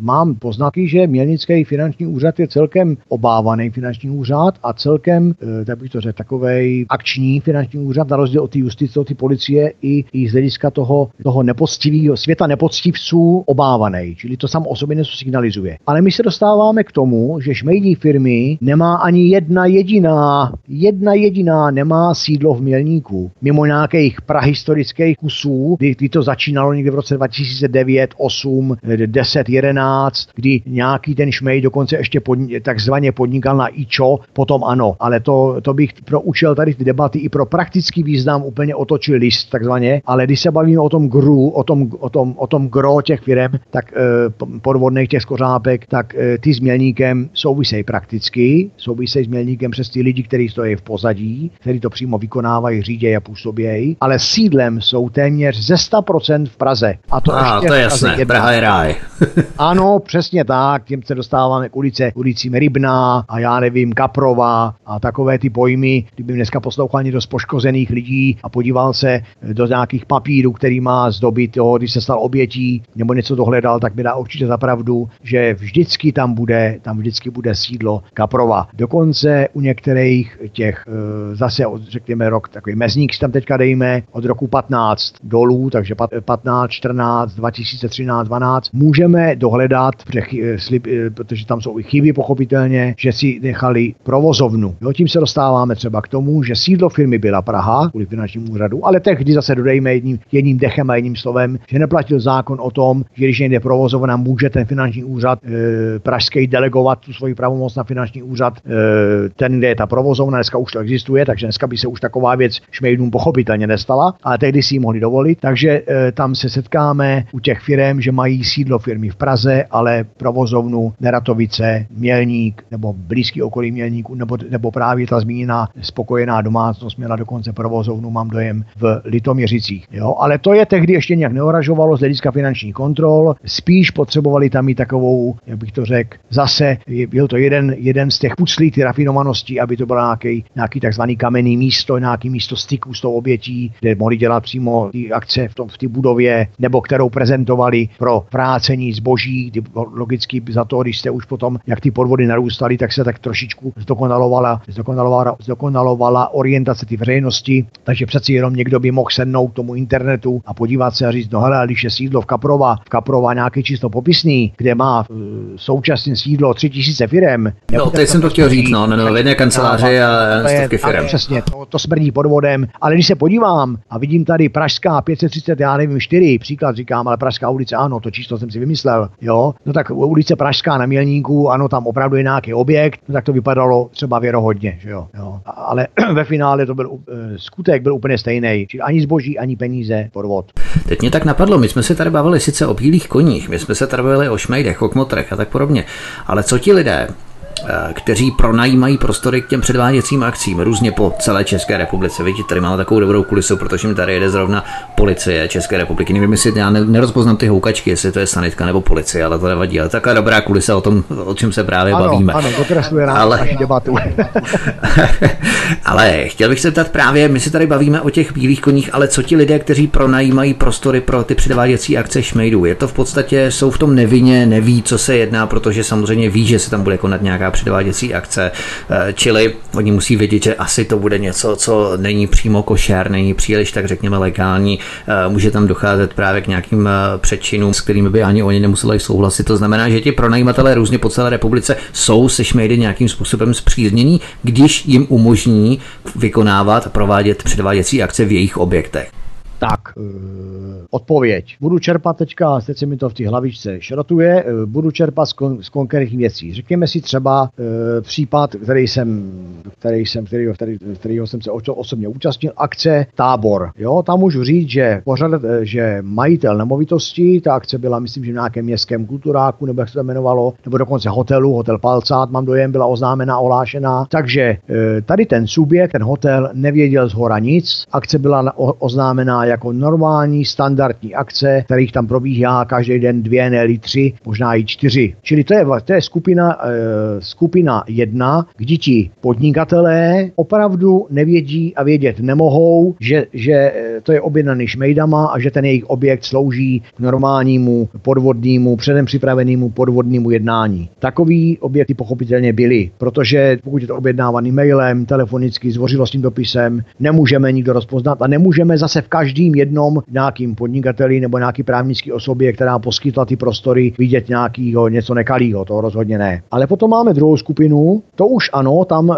mám poznaky, že Mělnický finanční úřad je celkem obávaný finanční úřad a celkem, e, tak bych to řekl, takovej akční finanční úřad, na rozdíl od té justice, od té policie i, i z hlediska toho, toho nepoctivého světa, nepoctivců obávaný, čili to samo o sobě něco signalizuje. Ale my se dostáváme k tomu, že šmejdí firmy nemá ani jedna jediná, jedna jediná nemá sídlo v Mělníku. Mimo nějakých prahistorických kusů, kdy, kdy to začínalo někde v roce dva tisíce devět, osm, deset, jedenáct, kdy nějaký ten šmejd dokonce ještě podni- takzvaně podnikal na ičo, potom ano. Ale to, to bych pro účel tady ty debaty i pro praktický význam úplně otočil list takzvaně, ale když se bavíme o tom gru, o tom, o tom, o tom gro těch firem, tak eh, podvodných těch skořápek, tak eh, ty s Mělníkem souvisejí prakticky, souvisejí s Mělníkem přes ty lidi, kteří stojí v pozadí, kteří to přímo vykonávají, řídějí a působějí, ale sídlem jsou téměř ze sto procent v Praze. A to, a, ještě to je jasné, jedna. Praha je ráj. Ano, přesně tak, tím se dostáváme k ulice, ulicím Rybná a já nevím, Kaprova a takové ty pojmy, kdyby dneska poslouchal někdo z poškozených lidí a podíval se do nějakých papírů, který má zdobit, jo, když se stal obětí nebo něco dohledal, tak mi dá určitě za pravdu, že vždycky tam bude, tam vždycky bude sídlo Kaprova. Dokonce u některých těch e, zase od, řekněme rok, takový mezník si tam teďka dejme, od roku patnáct dolů, takže patnáct, čtrnáct, dva tisíce třináct, dvanáct, můžeme dohledat, slib, e, protože tam jsou i chyby pochopitelně, že si nechali provozovnu. Jo, tím se dostáváme třeba k tomu, že sídlo firmy byla Praha, kvůli finančnímu úřadu, ale tehdy zase dodejme jedním, jedním dechem a jedním slovem, že neplatil zákon o tom, že když někde provozovna, může ten finanční úřad e, pražský delegovat tu svoji pravomoc na finanční úřad, e, ten, kde je ta provozovna, dneska už to existuje, takže dneska by se už taková věc šmejdům pochopitelně nestala, ale tehdy si ji mohli dovolit, takže e, tam se setkáme u těch firem, že mají sídlo firmy v Praze, ale provozovnu Neratovice, Mělník nebo blízký okolí Mělníku, nebo, nebo právě ta zmíněná Spokojená domácnost měla dokonce provozovnu, mám dojem, v Litoměřicích. Jo? Ale to je tehdy ještě nějak neoražovalo z hlediska finančních kontrol, spíš potřebovali tam i takovou, jak bych to řekl, zase je, byl to jeden, jeden z těch puclí, ty rafinovaností, aby to bylo nějaký, nějaký takzvaný kamenný místo, nějaký místo styku s tou obětí, kde mohli dělat přímo ty akce v tom, v té budově, nebo kterou prezentovali pro vrácení zboží, kdy logicky za to, když jste už potom, jak ty podvody narůstaly, tak se tak trošičku zdokonalovala, zdokonalovala, zdokonalovala orientace ty veřejnosti, takže přeci jenom někdo by mohl sednout k tomu internetu a podívat se a říct, no hele, když je sídlo v Kaprova, v Kaprova nějaký číslo popisný, kde má uh, současně sídlo tři tisíce firem. No, teď jsem to chtěl říct, no, no, v jedné kanceláři a stovky firem. Přesně, to, to smrdí podvodem, ale když se podívám a vidím tady Pražská pět set třicet, já nevím, čtyři, příklad říkám, ale Pražská ulice, ano, to číslo jsem si vymyslel, jo, no tak ulice Pražská na Mělníku, ano, tam opravdu je nějaký objekt, no, tak to vypadalo třeba věrohodně, že jo, jo. Ale ve finále to byl, uh, skutek byl úplně stejný, čili ani zboží, ani peníze, podvod. Teď mě tak napadlo, my jsme se tady bavili sice o bílých koních, my jsme se tady bavili o šmejdech, o kmotrech a tak podobně, ale co ti lidé, kteří pronajímají prostory k těm předváděcím akcím různě po celé České republice. Vidíte, tady máme takovou dobrou kulisu, protože mi tady jede zrovna policie České republiky. Nevím, jestli já nerozpoznám ty houkačky, jestli to je sanitka nebo policie, ale to nevadí. Ale taková dobrá kulisa o tom, o čem se právě ano, bavíme. Ano, dokresluje nám ale... naši debatu. Ale chtěl bych se ptat právě, my se tady bavíme o těch bílých koních, ale co ti lidé, kteří pronajímají prostory pro ty předváděcí akce šmejdů? Je to v podstatě, jsou v tom nevinně, neví, co se jedná, protože samozřejmě ví, že se tam bude konat nějaká předváděcí akce, čili oni musí vědět, že asi to bude něco, co není přímo košer, není příliš tak řekněme legální, může tam docházet právě k nějakým přečinům, s kterými by ani oni nemuseli souhlasit. To znamená, že ti pronajímatelé různě po celé republice jsou se šmejdy nějakým způsobem spříznění, když jim umožní vykonávat a provádět předváděcí akce v jejich objektech. Tak, odpověď. Budu čerpat teďka, teď se mi to v té hlavičce šrotuje, budu čerpat z, kon, z konkrétních věcí. Řekněme si třeba e, případ, který jsem, který jsem, kterýho, kterýho jsem se osobně účastnil, akce Tábor. Jo, tam můžu říct, že, pořad, že majitel nemovitosti, ta akce byla, myslím, že v nějakém městském kulturáku, nebo jak se to jmenovalo, nebo dokonce hotelu, hotel Palcát, mám dojem, byla oznámená, ohlášená. Takže e, tady ten subjekt, ten hotel nevěděl zhora nic, akce byla o, oznámená jako normální standardní akce, kterých tam probíhá každý den dvě, ne-li tři, možná i čtyři. Čili to je, to je skupina, e, skupina jedna, kdy ti podnikatelé opravdu nevědí a vědět nemohou, že, že to je objednaný šmejdama a že ten jejich objekt slouží k normálnímu podvodnímu, předem připravenému podvodnímu jednání. Takový objekty pochopitelně byly, protože pokud je to objednávaný mailem, telefonicky, zdvořilostním dopisem, nemůžeme nikdo rozpoznat a nemůžeme zase v každý jednom nějakým podnikateli nebo nějaký právnický osobě, která poskytla ty prostory, vidět nějakýho něco nekalýho, to rozhodně ne. Ale potom máme druhou skupinu, to už ano, tam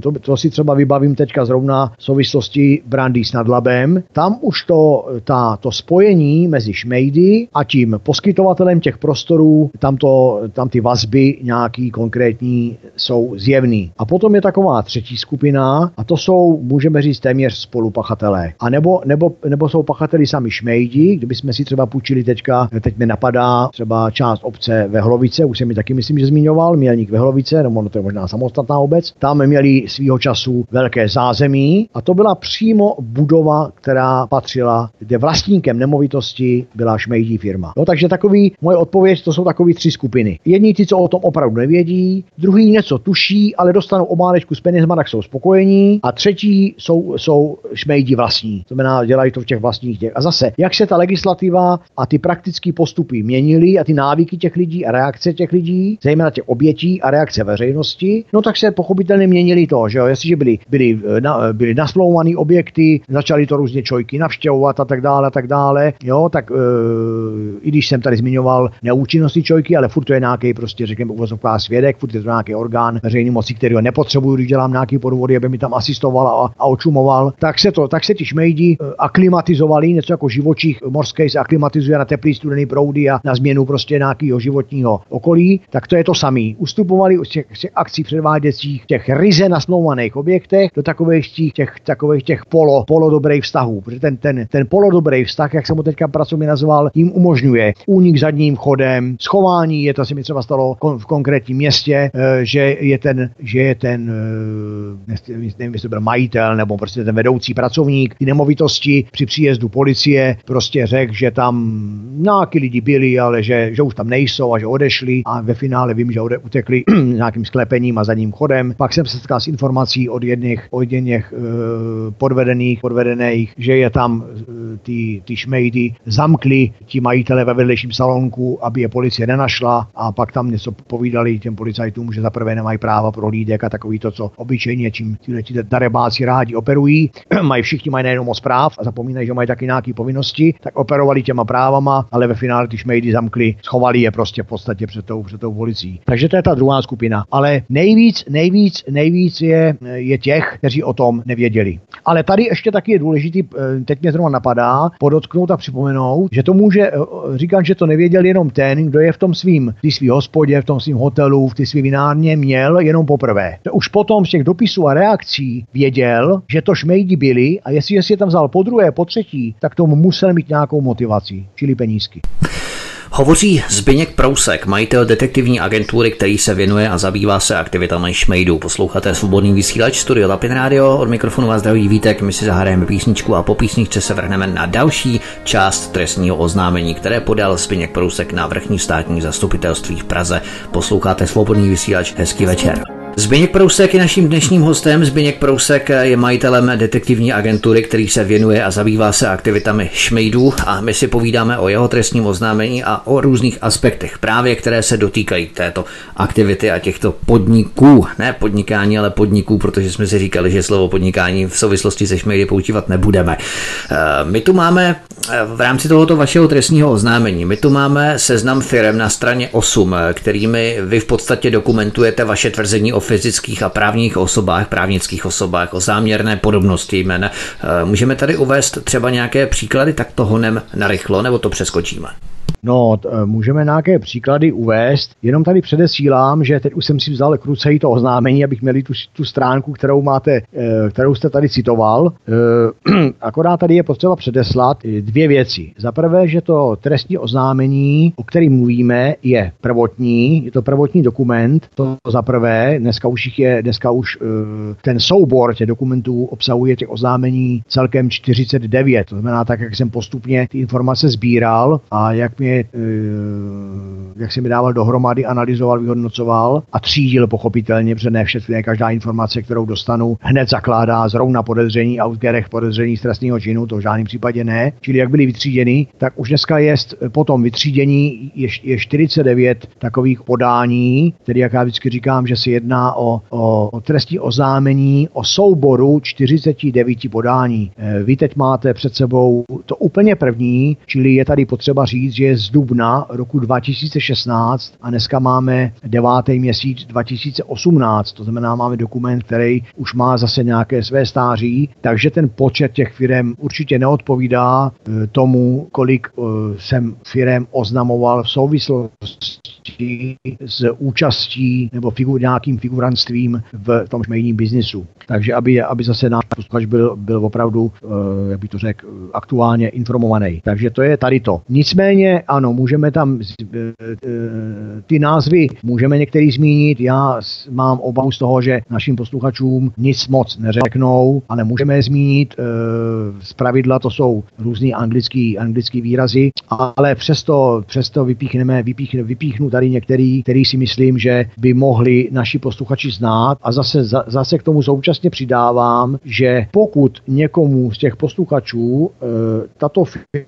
to, to si třeba vybavím teďka zrovna v souvislosti brandy s Nadlabem, tam už to, ta, to spojení mezi šmejdy a tím poskytovatelem těch prostorů, tam, to, tam ty vazby nějaký konkrétní jsou zjevný. A potom je taková třetí skupina a to jsou, můžeme říct, téměř spolupachatelé. A nebo, nebo, nebo jsou pachateli sami šmejdi, kdybychom si třeba půjčili teďka, teď mi napadá třeba část obce Vehlovice, už jsem mi taky myslím, že zmiňoval, Mělník Vehlovice, no to je možná samostatná obec, tam měli svýho času velké zázemí a to byla přímo budova, která patřila, kde vlastníkem nemovitosti byla šmejdí firma. No, takže takový, moje odpověď, to jsou takový tři skupiny. Jedni ti, co o tom opravdu nevědí, druhý něco tuší, ale dostanou obálečku s penězma, tak jsou spokojení a třetí jsou, jsou šmejdi vlastní. To znamená, dělají to v těch vlastních děch. A zase, jak se ta legislativa a ty praktické postupy měnily a ty návyky těch lidí a reakce těch lidí, zejména těch obětí a reakce veřejnosti, no tak se pochopitelně měnili to, že jo, jestliže byly, byly, na, byly naslouvaný objekty, začaly to různě člověky navštěvovat a tak dále a tak dále, jo, tak e, i když jsem tady zmiňoval neúčinnosti člověky, ale furt to je nějaký prostě, řekněme, uvozovká svědek, furt je to nějaký orgán veřejný moci, který ho nepotřebuju, když dělám nějaký podvody, aby mi tam asistoval a, a očumoval, tak se to, tak se ti šmejdi aklimatizovali, něco jako živočich mořský se aklimatizuje na teplý studený proudy a na změnu prostě nějakého životního okolí, tak to je to samý. Ustupovali z těch, těch akcí předváděcích, těch ryze naslouvaných objektech do takových těch, těch, takových těch polo, polodobrých vztahů, protože ten, ten, ten polodobrý vztah, jak jsem ho teďka pracovně nazval, jim umožňuje únik zadním chodem, schování, je to se mi třeba stalo kon, v konkrétním městě, že je ten, že je ten, nevím, jestli byl majitel nebo prostě ten vedoucí pracovník ty nemovitosti při příjezdu policie prostě řekl, že tam nějaký lidi byli, ale že, že už tam nejsou a že odešli a ve finále vím, že ode, utekli nějakým sklepením a zadním chodem. Pak jsem se setkal s informací od jedných, od jedných eh, podvedených, podvedených, že je tam eh, ty, ty šmejdy zamkli ti majitele ve vedlejším salonku, aby je policie nenašla a pak tam něco povídali těm policajtům, že zaprvé nemají práva pro lídek a takový to, co obyčejně čím ti darebáci rádi operují, mají všichni mají nejenom moc práv a zapomínají, že mají taky nějaké povinnosti, tak operovali těma právama, ale ve finále ty šmejdy zamkli, schovali je prostě v podstatě před tou, před tou policí. Takže to je ta druhá skupina, ale nejvíc, nejvíc, nejvíc je, je těch, kteří o tom nevěděli. Ale tady ještě taky je důležitý, teď mě zrovna napadá, podotknout a připomenout, že to může, říkám, že to nevěděl jenom ten, kdo je v tom svým, v té svý hospodě, v tom svým hotelu, v té svý vinárně měl jenom poprvé. To už potom z těch dopisů a reakcí věděl, že to šmejdi byli a jestliže si je tam vzal po druhé, po třetí, tak tomu musel mít nějakou motivaci, čili penízky. Hovoří Zbyněk Prousek, majitel detektivní agentury, který se věnuje a zabývá se aktivitami šmejdů. Posloucháte Svobodný vysílač, studio Tapin Radio, od mikrofonu vás zdraví Vítek, my si zahrajeme písničku a po písničce se vrhneme na další část trestního oznámení, které podal Zbyněk Prousek na Vrchní státní zastupitelství v Praze. Posloucháte Svobodný vysílač, hezký večer. Zbyněk Prousek je naším dnešním hostem. Zbyněk Prousek je majitelem detektivní agentury, který se věnuje a zabývá se aktivitami šmejdů a my si povídáme o jeho trestním oznámení a o různých aspektech právě, které se dotýkají této aktivity a těchto podniků. Ne podnikání, ale podniků, protože jsme si říkali, že slovo podnikání v souvislosti se šmejdy používat nebudeme. My tu máme v rámci tohoto vašeho trestního oznámení, my tu máme seznam firem na straně osm, kterými vy v podstatě dokumentujete vaše tvrzení o fyzických a právních osobách, právnických osobách, o záměrné podobnosti jmen. Můžeme tady uvést třeba nějaké příklady, tak to honem narychlo, nebo to přeskočíme? No, t- můžeme nějaké příklady uvést, jenom tady předesílám, že teď už jsem si vzal k ruce to oznámení, abych měli tu, tu stránku, kterou máte, e, kterou jste tady citoval. E, akorát tady je potřeba předeslat dvě věci. Za prvé, že to trestní oznámení, o kterém mluvíme, je prvotní, je to prvotní dokument, to za prvé, dneska už, je, dneska už e, ten soubor těch dokumentů obsahuje těch oznámení celkem čtyřicet devět, to znamená tak, jak jsem postupně ty informace sbíral a jak mi samozřejmě, jak si mi dával dohromady, analyzoval, vyhodnocoval a třídil pochopitelně, protože ne všechny, každá informace, kterou dostanu, hned zakládá zrovna podezření a v kterých podezření z trestného činu, to v žádném případě ne. Čili jak byly vytříděny, tak už dneska je potom vytřídění je, je čtyřicet devět takových podání, tedy jak já vždycky říkám, že se jedná o, o, o trestní oznámení, o souboru čtyřicet devět podání. Vy teď máte před sebou to úplně první, čili je tady potřeba říct, že je z dubna roku dva tisíce šestnáct a dneska máme devátý měsíc dva tisíce osmnáct, to znamená máme dokument, který už má zase nějaké své stáří, takže ten počet těch firem určitě neodpovídá tomu, kolik jsem firem oznamoval v souvislosti s účastí nebo figur, nějakým figurantstvím v tom šmejním biznisu. Takže aby, aby zase náš posluchač byl, byl opravdu, jak bych to řekl, aktuálně informovaný. Takže to je tady to. Nicméně ano, můžeme tam ty názvy, můžeme některý zmínit, já mám obavu z toho, že našim posluchačům nic moc neřeknou, ale můžeme je zmínit, zpravidla to jsou různý anglický, anglický výrazy, ale přesto, přesto vypíchneme, vypíchnu, vypíchnu tady některý, který si myslím, že by mohli naši posluchači znát a zase, zase k tomu současně přidávám, že pokud někomu z těch posluchačů tato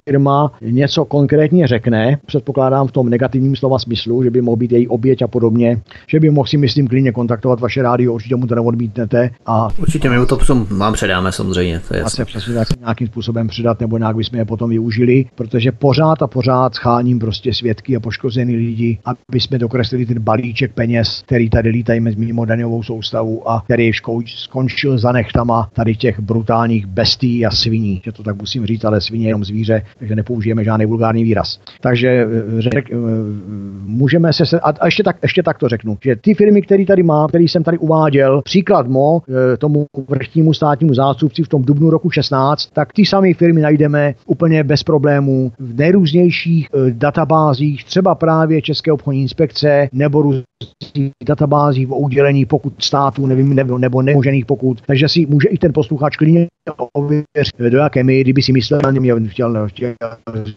firma něco konkrétně řekne, předpokládám v tom negativním slova smyslu, že by mohl být její oběť a podobně, že by mohl si myslím klidně kontaktovat vaše rádio, určitě mu to neodmítnete. A určitě my to potom vám předáme samozřejmě. To je a se přesně tak nějakým způsobem předat nebo nějak bychom je potom využili, protože pořád a pořád scháním prostě svědky a poškozený lidi, aby jsme dokreslili ten balíček peněz, který tady lítají mimo daňovou soustavu a který skončil za nechtama tady těch brutálních bestií a sviní, že to tak musím říct, ale svině jenom zvíře, takže nepoužijeme žádný vulgární výraz. Takže řek, můžeme se a ještě tak ještě tak to řeknu, že ty firmy, které tady mám, který jsem tady uváděl, příklad mo tomu vrchnímu státnímu zástupci v tom dubnu roku šestnáct, tak ty samé firmy najdeme úplně bez problémů v nejrůznějších databázích, třeba právě České obchodní inspekce nebo různých databází o udělení pokut státu, nevím, nebo, nebo nemožených pokut. Takže si může i ten posluchač klidně ověřit, do jaké míry, kdyby si myslel, mě chtěl, chtěl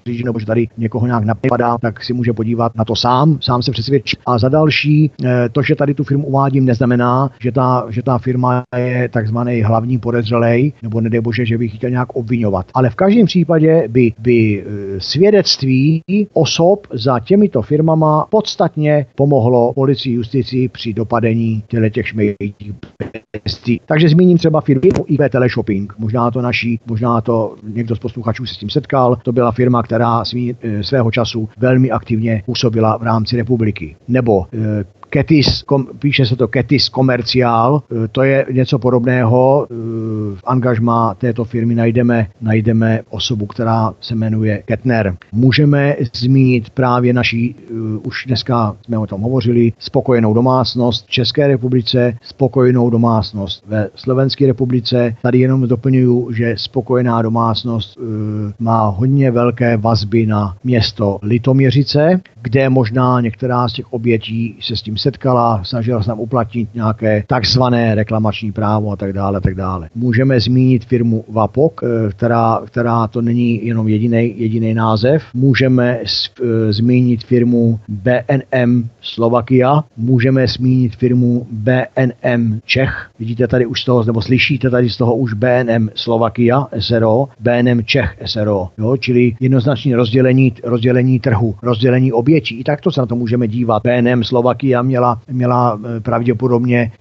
říct, nebo že tady někoho nějak napadá, tak si může podívat na to sám, sám se přesvědčí. A za další, to, že tady tu firmu uvádím, neznamená, že ta, že ta firma je takzvaný hlavní podezřelej, nebo nedej bože, že bych chtěl nějak obvinovat. Ale v každém případě by, by svědectví osob za těmito firmama podstatně pomohlo policii, justici při dopadení těch šmejních bestí. Takže zmíním třeba firmu I P Teleshopping. Možná to naší, možná to někdo z posluchačů se s tím setkal. To byla firma, která svý, svého času velmi aktivně působila v rámci republiky. Nebo e, Ketis, kom, píše se to Ketis Komerciál, e, to je něco podobného. E, v angažmá této firmy najdeme, najdeme osobu, která se jmenuje Kettner. Můžeme zmínit právě naší, e, už dneska jsme o tom hovořili, Spokojenou domácnost v České republice, Spokojenou domácnost ve Slovenské republice. Tady jenom doplňuju, že Spokojená domácnost e, má hodně velké vazby na město Litoměřice, kde možná některá z těch obětí se s tím setkala, snažila se tam uplatnit nějaké takzvané reklamační právo a tak dále, tak dále. Můžeme zmínit firmu Vapok, e, která, která to není jenom jediný jediný název. Můžeme z, e, zmínit firmu B N M Slovakia, můžeme zmínit firmu B N M Čech. Vidíte tady už z toho, nebo slyšíte tady z toho už B N M Slovakia s r o, B N M Čech s r o, jo? Čili jednoznačně rozdělení, rozdělení trhu, rozdělení obětí. I tak to se na to můžeme dívat. B N M Slovakia měla, měla pravděpodobně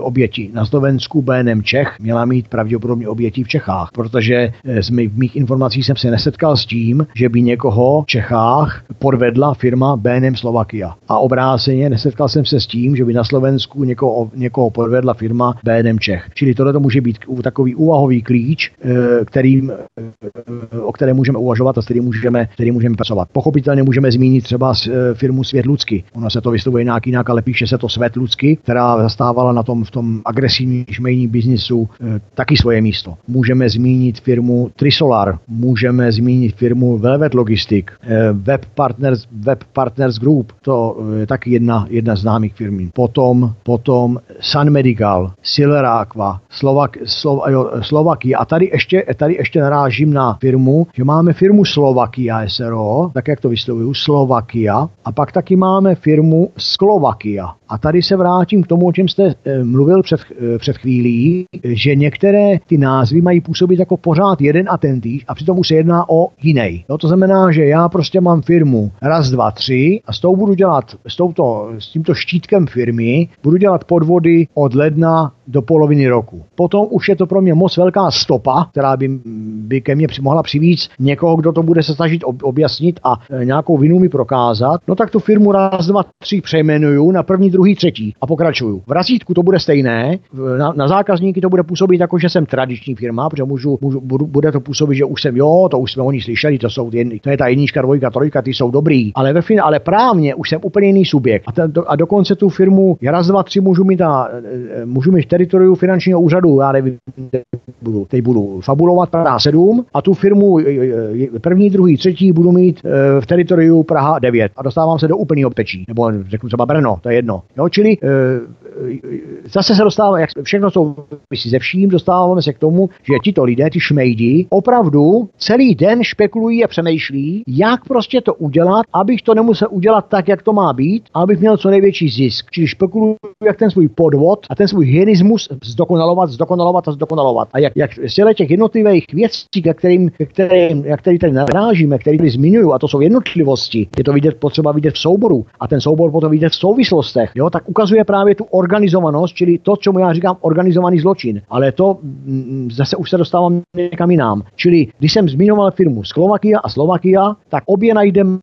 oběti na Slovensku, B N M Čech měla mít pravděpodobně oběti v Čechách, protože z mých, mých informací jsem se nesetkal s tím, že by někoho v Čechách podvedla firma B N M Slovakia. A obráceně nesetkal jsem se s tím, že by na Slovensku někoho, někoho podvedla firma B N M Čech. Čili tohle to může být takový úvahový klíč, kterým, o kterém můžeme uvažovat a s kterým můžeme, kterým můžeme pracovat. Pochopitelně můžeme zmínit třeba firmu Světlucky. Ona se to vyslovuje nějaký nějaká ale píše se to Světlucky, která zastávala na tom v tom agresivním šmejním biznisu e, taky svoje místo. Můžeme zmínit firmu Trisolar, můžeme zmínit firmu Velvet Logistik, e, Web Partners, Web Partners Group, to je taky jedna, jedna z známých firm. Potom, potom Sun Medical, Silera Aqua, Slovak, Slov, jo, Slovakia. A tady ještě, tady ještě narážím na firmu, že máme firmu Slovakia s r o, tak jak to vyslovuju, Slovakia, a pak taky máme firmu Sklovakia. A tady se vrátím k tomu, o čem jste e, mluvil před, e, před chvílí, že některé ty názvy mají působit jako pořád jeden a tentýž a přitom už se jedná o jiný. No, to znamená, že já prostě mám firmu raz, dva, tři a s tou budu dělat, s, touto, s tímto štítkem firmy budu dělat podvody od ledna do poloviny roku. Potom už je to pro mě moc velká stopa, která by, by ke mně mohla přivíct někoho, kdo to bude se snažit objasnit a e, nějakou vinu mi prokázat. No tak tu firmu raz, dva, tři přejmenuju na první, druhý, třetí a pokračuju. V razítku to bude stejné, na, na zákazníky to bude působit jako, že jsem tradiční firma, protože můžu, můžu, budu, bude to působit, že už jsem, jo, to už jsme oni slyšeli, to, jsou ty, to je ta jednička, dvojka, trojka, ty jsou dobrý, ale ve finále, ale právně už jsem úplně jiný subjekt. A, ten, do, a dokonce tu firmu raz, dva, tři můžu mít na, můžu mít teritoriu finančního úřadu, já nevím, budu, teď budu fabulovat Praha sedm a tu firmu první, druhý, třetí budu mít e, v teritoriu Praha devět a dostávám se do úplného obtečí, nebo řeknu třeba Brno, to je jedno. Jo, čili e, zase se dostává, jak všechno souvisí se vším, dostáváme se k tomu, že tito lidé, ty šmejdi, opravdu celý den špekulují a přemýšlí, jak prostě to udělat, abych to nemusel udělat tak, jak to má být, abych měl co největší zisk. Čili špekulují, jak ten svůj podvod a ten svůj hyenismus zdokonalovat, zdokonalovat a zdokonalovat. A jak, jak z těch jednotlivých věcí, ke kterým, ke kterým, jak tady tady narážíme, které tady zmiňuju, a to jsou jednotlivosti, je to vidět, potřeba vidět v souboru a ten soubor potom vidět v souvislostech, jo, tak ukazuje právě tu organizovanost, čili to, čemu já říkám organizovaný zločin, ale to m, zase už se dostávám někam jinam. Čili když jsem zmiňoval firmu Slovakia a Slovakia, tak obě najdeme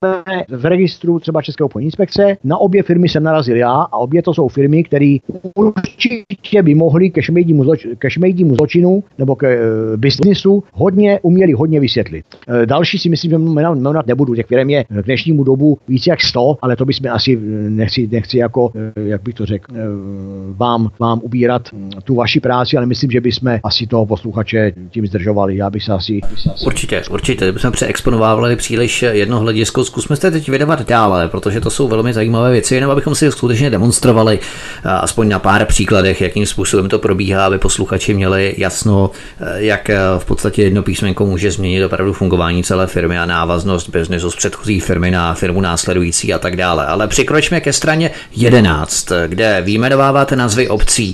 v registru třeba České obchodní inspekce, na obě firmy jsem narazil já a obě to jsou firmy, které určitě by mohly ke šmejdímu zločinu, ke šmejdímu zločinu nebo ke e, biznisu hodně uměli hodně vysvětlit. E, další si myslím, že jmenovat nebudu, těch firm je k dnešnímu dobu víc jak sto, ale to bychom asi nechci, nechci jako, jak bych to řekl, vám, vám ubírat tu vaši práci, ale myslím, že bychom asi toho posluchače tím zdržovali. Já bych se asi... Určitě, určitě, bychom přeexponovávali příliš jedno hledisko. Zkusme se teď vědovat dále, protože to jsou velmi zajímavé věci, jenom abychom si skutečně demonstrovali aspoň na pár příkladech, jakým způsobem to probíhá, aby posluchači měli jasno, jak v podstatě jedno písmenko může změnit opravdu fungování celé firmy a návaznost byznysu z předchozí firmy na firmu následující a tak dále. Ale přikročme ke straně jedenáct, kde vyjmenováváte názvy obcí.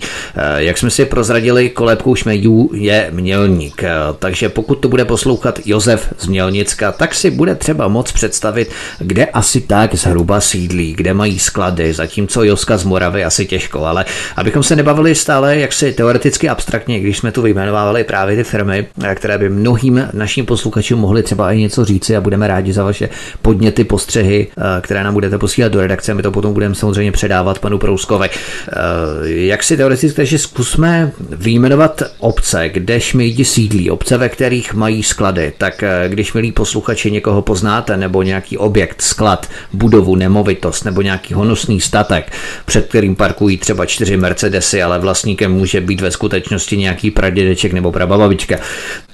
Jak jsme si prozradili, kolébkou šmejdů je Mělník. Takže pokud to bude poslouchat Josef z Mělnicka, tak si bude třeba moc představit, kde asi tak zhruba sídlí, kde mají sklady, zatímco Joska z Moravy asi těžko. Ale abychom se nebavili stále, jak si teoreticky abstraktně, když jsme tu vyjmenovávali právě ty firmy, které by mnohým našim posluchačům mohly třeba i něco říci a budeme rádi za vaše podněty, postřehy, které nám budete posílat do redakce, my to potom budeme samozřejmě předávat panu Prouskovi. Jak si teoreticky, takže zkusme vyjmenovat obce, kde šmejdi sídlí, obce, ve kterých mají sklady, tak když, milí posluchači, někoho poznáte, nebo nějaký objekt, sklad, budovu, nemovitost, nebo nějaký honosný statek, před kterým parkují třeba čtyři Mercedesy, ale vlastníkem může být ve skutečnosti nějaký pradědeček nebo prababička.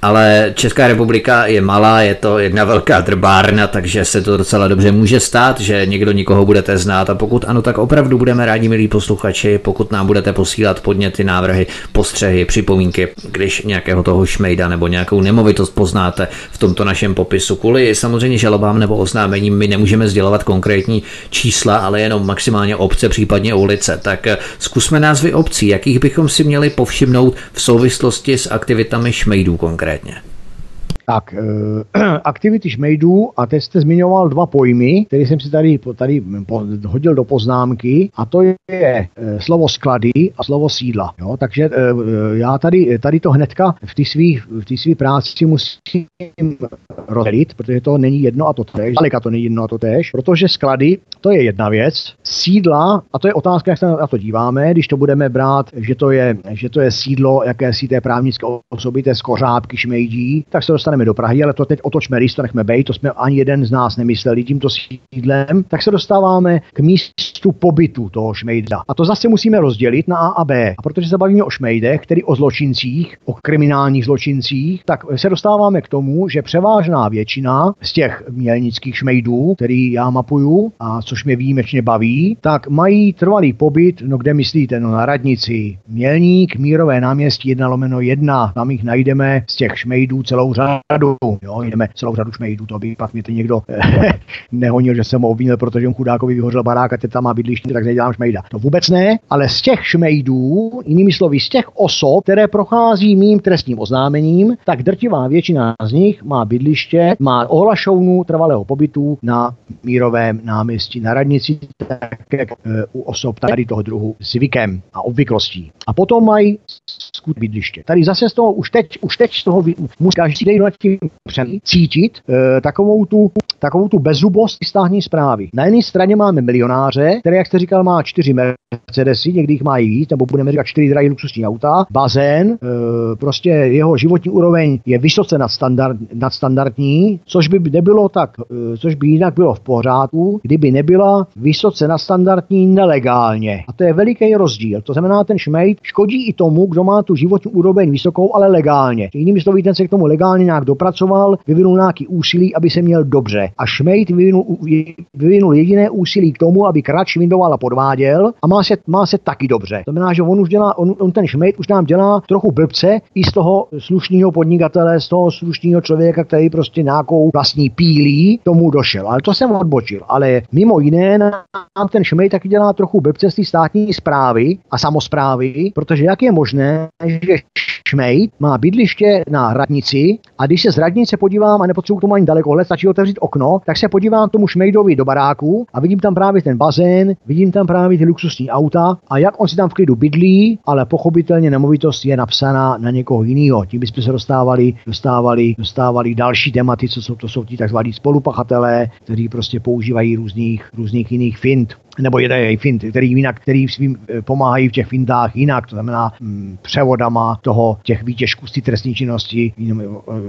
Ale Česká republika je malá, je to jedna velká drbárna, takže se to docela dobře může stát, že někdo nikoho budete znát a pokud ano, tak opravdu budeme rádi, milí posluchači, pokud nám budete posílat podněty, návrhy, postřehy, připomínky, když nějakého toho šmejda nebo nějakou nemovitost poznáte v tomto našem popisu. Kvůli samozřejmě žalobám nebo oznámením my nemůžeme sdělovat konkrétní čísla, ale jenom maximálně obce, případně ulice. Tak zkusme názvy obcí, jakých bychom si měli povšimnout v souvislosti s aktivitami šmejdů konkrétně. Tak, eh, aktivity šmejdů, a teď jste zmiňoval dva pojmy, které jsem si tady, tady hodil do poznámky, a to je eh, slovo sklady a slovo sídla. Jo, takže eh, já tady, tady to hnedka v té svých, svých práci musím rozdělit, protože to není jedno a to též, daleka to není jedno a to též, protože sklady, to je jedna věc, sídla, a to je otázka, jak se na to díváme, když to budeme brát, že to je, že to je sídlo jakési té právnické osoby, té skořápky šmejdí, tak se dostane dostaneme do Prahy, ale to teď otočme rýs, to nechme bejt, to jsme ani jeden z nás nemysleli tímto sídlem, tak se dostáváme k místu pobytu toho šmejdla. A to zase musíme rozdělit na A a B. A protože se bavíme o šmejdech, tedy o zločincích, o kriminálních zločincích, tak se dostáváme k tomu, že převážná většina z těch mělnických šmejdů, který já mapuju a což mě výjimečně baví, tak mají trvalý pobyt, no kde myslíte, no na radnici Mělník, Mírové náměstí jedna lomeno jedna, tam jich najdeme z těch šmejdů celou řadu, jo, jdeme celou řadu šmejdů, to by pak mě to někdo nehonil, že jsem ho obvinil, protože on chudákovi vyhořel barák a teď tam má bydliště, tak nedělám šmejda. To vůbec ne, ale z těch šmejdů, jinými slovy z těch osob, které prochází mým trestním oznámením, tak drtivá většina z nich má bydliště, má ohlašovnu trvalého pobytu na Mírovém náměstí na radnici, tak jak u osob tady toho druhu zvykem a obvyklostí. A potom mají skut bydliště. Tady zase z toho už teď, už teď z toho musí každý den nad tím cítit e, takovou tu takovou tu bezubost státní správy. Na jedné straně máme milionáře, který, jak jste říkal, má čtyři Mercedesy, někdy jich mají víc, nebo budeme říkat čtyři drahé luxusní auta, bazén, e, prostě jeho životní úroveň je vysoce nadstandard, nadstandardní, což by nebylo tak, e, což by jinak bylo v pořádku, kdyby nebyla vysoce nadstandardní nelegálně. A to je veliký rozdíl. To znamená, ten šmejd škodí i tomu, kdo má tu životní úroveň vysokou, ale legálně. Jinými slovy, ten se k tomu legálně nějak dopracoval, vyvinul nějaký úsilí, aby se měl dobře. A šmejd vyvinul, vyvinul jediné úsilí k tomu, aby kradl, švindoval a podváděl a má se, má se taky dobře. To znamená, že on už dělá, on, on ten šmejd už nám dělá trochu blbce i z toho slušného podnikatele, z toho slušného člověka, který prostě nějakou vlastní pílí tomu došel. Ale to jsem odbočil. Ale mimo jiné nám ten šmejd taky dělá trochu blbce z té státní správy a samosprávy, protože jak je možné, že šmejd má bydliště na radnici a když se z radnice podívám a nepotřebuji k tomu ani dalekohled, stačí otevřít okno, tak se podívám tomu šmejdovi do baráku a vidím tam právě ten bazén, vidím tam právě ty luxusní auta a jak on si tam v klidu bydlí, ale pochopitelně nemovitost je napsaná na někoho jiného. Tím bychom se dostávali, dostávali, dostávali další tematy, co jsou, to jsou ti tzv. Spolupachatelé, kteří prostě používají různých, různých jiných fint. Nebo jeden fint, který jinak, který svým pomáhají v těch fintách jinak, to znamená m, převodama toho těch výtěžků z té trestné činnosti,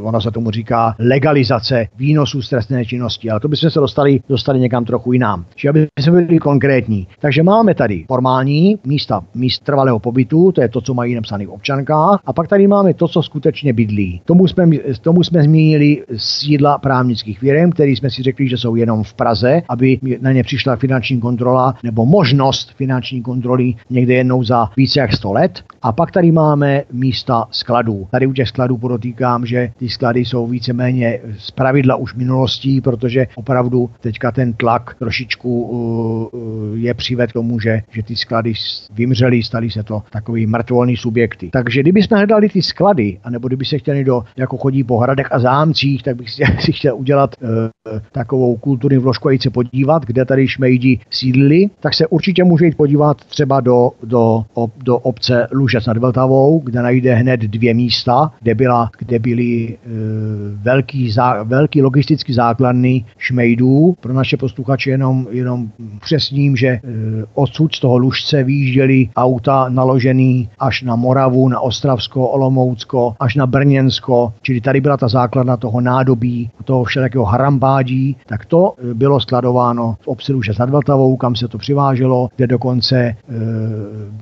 ono se tomu říká legalizace výnosů z trestné činnosti, ale to bychom se dostali, dostali někam trochu jinam. Čiže aby jsme byli konkrétní. Takže máme tady formální místa, míst trvalého pobytu, to je to, co mají napsané v občankách, a pak tady máme to, co skutečně bydlí. Tomu jsme, tomu jsme zmínili sídla právnických firem, které jsme si řekli, že jsou jenom v Praze, aby na ně přišla finanční kontrola nebo možnost finanční kontroly někde jednou za více jak sto let. A pak tady máme místa skladů. Tady u těch skladů podotýkám, že ty sklady jsou víceméně z pravidla už minulostí, protože opravdu teďka ten tlak trošičku uh, uh, je přived k tomu, že, že ty sklady vymřely, staly se to takový mrtvolný subjekty. Takže kdyby jsme hledali ty sklady, anebo kdyby se chtěli do, jako chodí po hradech a zámcích, tak bych si chtěl udělat uh, takovou kulturní vložku a jít se podívat, kde tady šmejdi sídlí, tak se určitě může jít podívat třeba do, do, do obce Lužec nad Vltavou, kde najde hned dvě místa, kde, byla, kde byly e, velký, zá, velký logistický základny šmejdů. Pro naše posluchače jenom, jenom přesním, že e, odsud z toho Lužce vyjížděly auta naložený až na Moravu, na Ostravsko, Olomoucko, až na Brněnsko, čili tady byla ta základna toho nádobí, toho všelakého harambádí, tak to bylo skladováno v obci Lužec nad Vltavou, kam se to přiváželo, kde dokonce e,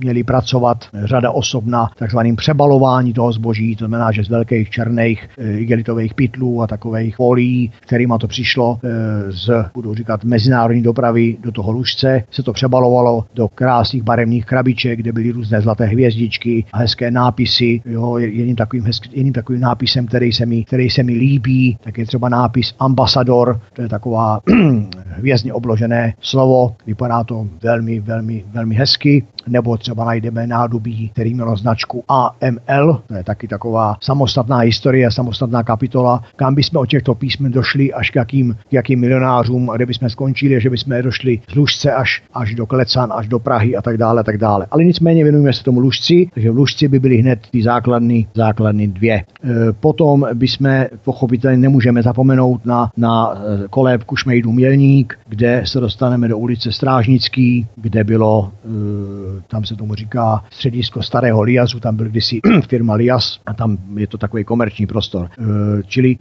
měli pracovat řada osob na takzvaném přebalování toho zboží, to znamená, že z velkých černých e, igelitových pytlů a takových polí, kterýma to přišlo e, z, budu říkat, mezinárodní dopravy do toho Lužce, se to přebalovalo do krásných barevných krabiček, kde byly různé zlaté hvězdičky a hezké nápisy. Jo, jedním takovým, hezk, jedním takovým nápisem, který se, mi, který se mi líbí, tak je třeba nápis ambasador, to je taková hvězdně obložené slovo, vypadá to velmi, velmi, velmi hezky, nebo třeba najdeme nádobí, který mělo značku A M L, to je taky taková samostatná historie, samostatná kapitola, kam bychom od těchto písmen došli až k jakým, k jakým milionářům, a kde bychom skončili, že bychom došli z Lužce až, až do Klecan, až do Prahy a tak dále, a tak dále. Ale nicméně věnujeme se tomu Lužci, takže v Lužci by byly hned ty základny, základny dvě. E, potom bychom pochopitelně nemůžeme zapomenout na, na kolébku šmejdů Mělník, kde se dostaneme do ulice Strážnický, kde bylo e, tam se tomu říká středisko starého Liazu, tam byl kdysi firma Lias a tam je to takový komerční prostor. Čili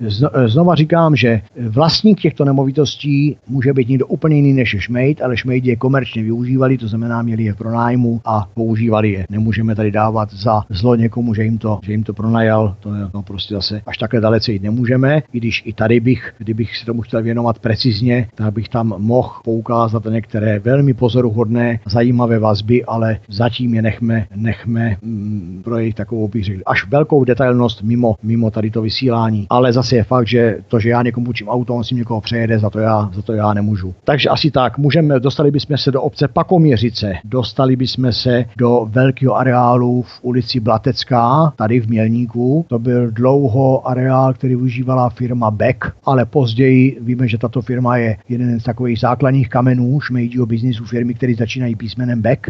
znova říkám, že vlastník těchto nemovitostí může být někdo úplně jiný než je šmejd, ale šmejdi je komerčně využívali, to znamená měli je v pronájmu a používali je. Nemůžeme tady dávat za zlo někomu, že jim to, že jim to pronajal, to no, prostě zase až takhle dalece jít nemůžeme, i když i tady bych, kdybych se tomu chtěl věnovat precizně, tak bych tam mohl poukázat některé velmi pozoruhodné, zajímavé vazby, ale zatím je nechme, nechme mm, pro jejich takovou, bych řekl, až velkou detailnost mimo, mimo tady to vysílání. Ale zase je fakt, že to, že já někomu učím auto, on si někoho přejede, za to já, za to já nemůžu. Takže asi tak, můžeme, dostali bychom se do obce Pakoměřice, dostali bychom se do velkého areálu v ulici Blatecká, tady v Mělníku. To byl dlouho areál, který využívala firma Beck, ale později víme, že tato firma je jeden z takových základních kamenů šmejdího biznisu firmy, které začínají písmenem Beck.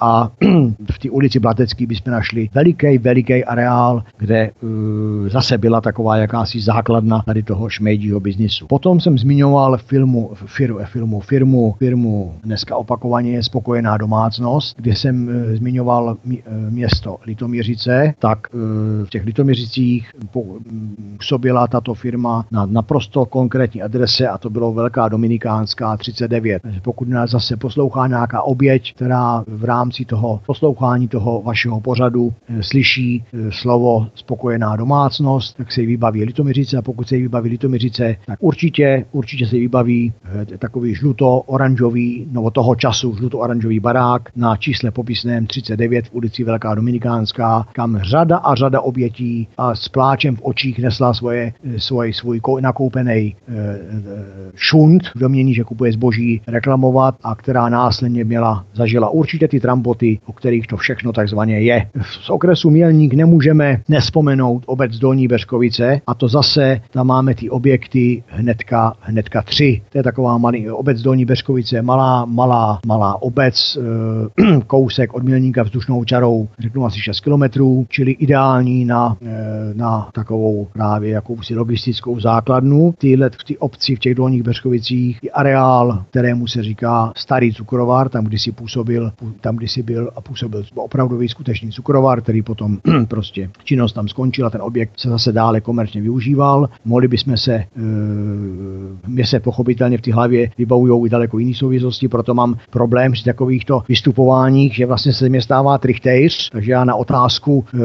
A v té ulici Blatecký bychom našli veliký, veliký areál, kde zase byla taková jakási základna tady toho šmejdího biznisu. Potom jsem zmiňoval filmu, firmu, firmu, firmu, firmu dneska opakovaně Spokojená domácnost, kde jsem zmiňoval město Litoměřice, tak v těch Litoměřicích působila tato firma na naprosto konkrétní adrese a to bylo Velká Dominikánská třicet devět. Pokud nás zase poslouchá nějaká oběť, která v rámci toho poslouchání toho vašeho pořadu slyší slovo Spokojená domácnost, tak se jí vybaví Litoměřice a pokud se jí vybaví Litoměřice, tak určitě, určitě se jí vybaví takový žluto-oranžový, nebo toho času žluto-oranžový barák na čísle popisném třicet devět v ulici Velká Dominikánská, kam řada a řada obětí a s pláčem v očích nesla svoje, svoje, svůj nakoupený šunt v domění, že kupuje zboží, reklamovat a která následně měla, zažila určitě ty tramboty, o kterých to všechno takzvaně je. Z okresu Mělník nemůžeme nespomenout obec Dolní Beřkovice a to zase, tam máme ty objekty hnedka, hnedka tři. To je taková malý, obec Dolní Beřkovice, malá, malá, malá obec, e, kousek od Mělníka vzdušnou čarou, řeknu asi šest kilometrů, čili ideální na, e, na takovou právě jakousi logistickou základnu. Tyhle v ty obci v těch Dolních Beřkovicích je areál, kterému se říká Starý cukrovar, tam kdysi působil, tam kdysi byl a působil opravdový skutečný cukrovar, který potom prostě činnost tam skončila, ten objekt se zase dále komerčně využíval. Mohli bychom se, e, mě se pochopitelně v té hlavě vybavují i daleko jiné souvislosti, proto mám problém při takovýchto vystupováních, že vlastně se mě stává trichtejř, takže já na otázku e,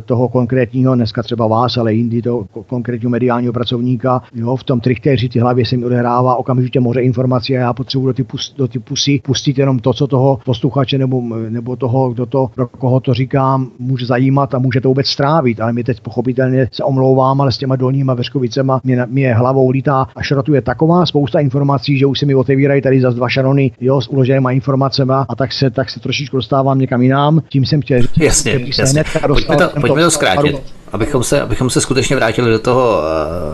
toho konkrétního, dneska třeba vás, ale jindy toho konkrétního mediálního pracovníka, jo, v tom trichtejři ty hlavě se mi odehrává okamžitě moře informací a já potřebuji do ty, pus, do ty pusy pustit jenom to, co toho posluchače nebo, nebo toho, kdo to, pro koho to říkám, může zajímat a může to vůbec strávit, ale mě teď pochopitelně se omlouvám, ale s těma Dolníma Beřkovicema mě, mě hlavou lítá a šrotuje taková spousta informací, že už se mi otevírají tady zase dva šanony, jo, s uloženýma informacema a tak se, tak se trošičku dostávám někam jinam, tím jsem chtěl říct, jasně, jasně. Se hnedka dostal, pojďme to, pojďme to zkrátit. Abychom se, abychom se skutečně vrátili do toho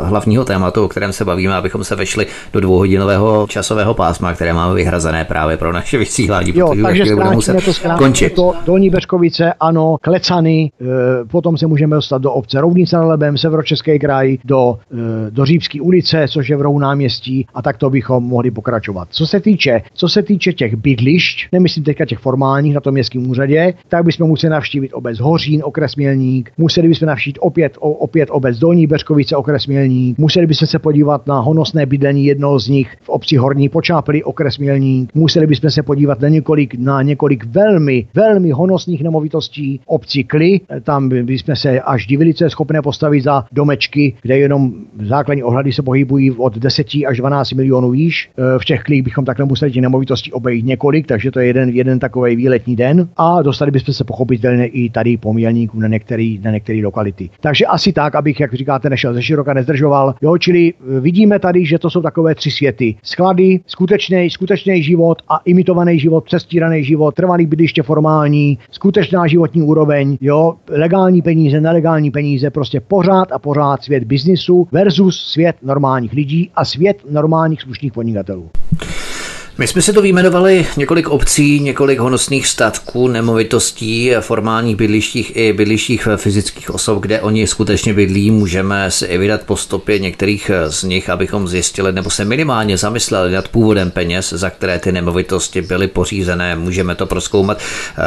hlavního tématu, o kterém se bavíme, abychom se vešli do dvouhodinového časového pásma, které máme vyhrazené právě pro naše vysílání. Jo, takže zkrátíme muset to, zkrátíme to, Dolní Beřkovice, ano, Klecany, e, potom se můžeme dostat do obce Roudnice nad Labem, Severočeský kraj, do, e, do Říbské ulice, což je v Rou náměstí, a tak to bychom mohli pokračovat. Co se týče, co se týče těch bydlišť, nemyslím teďka těch formálních na tom městském úřadě, tak bychom museli navštívit obec Hořín, okres Mělník, museli bychom navštívit opět, opět obec Dolní Beřkovice, okres Mělník. Museli byste se podívat na honosné bydlení jednoho z nich v obci Horní Počápily, okres Mělník. Museli bychom se podívat na několik, na několik velmi, velmi honosných nemovitostí obci Kly. Tam bychom se až divili, co je schopné postavit za domečky, kde jenom základní ohledy se pohybují od deset až dvanáct milionů výš. V těch Klích bychom takhle museli těch nemovitostí obejít několik, takže to je jeden, jeden takový výletní den. A dostali bychom se pochopitelně i tady po Mělníku na některé na některé lokality. Takže asi tak, abych, jak říkáte, nešel ze široka, nezdržoval. Jo, čili vidíme tady, že to jsou takové tři světy. Sklady, skutečný, skutečný život a imitovaný život, přestíraný život, trvalý bydliště formální, skutečná životní úroveň, jo, legální peníze, nelegální peníze, prostě pořád a pořád svět biznisu versus svět normálních lidí a svět normálních slušných podnikatelů. My jsme si to vyjmenovali několik obcí, několik honosných statků, nemovitostí, formálních bydlištích i bydlištích fyzických osob, kde oni skutečně bydlí. Můžeme si i vydat po stopě některých z nich, abychom zjistili nebo se minimálně zamysleli nad původem peněz, za které ty nemovitosti byly pořízené. Můžeme to prozkoumat.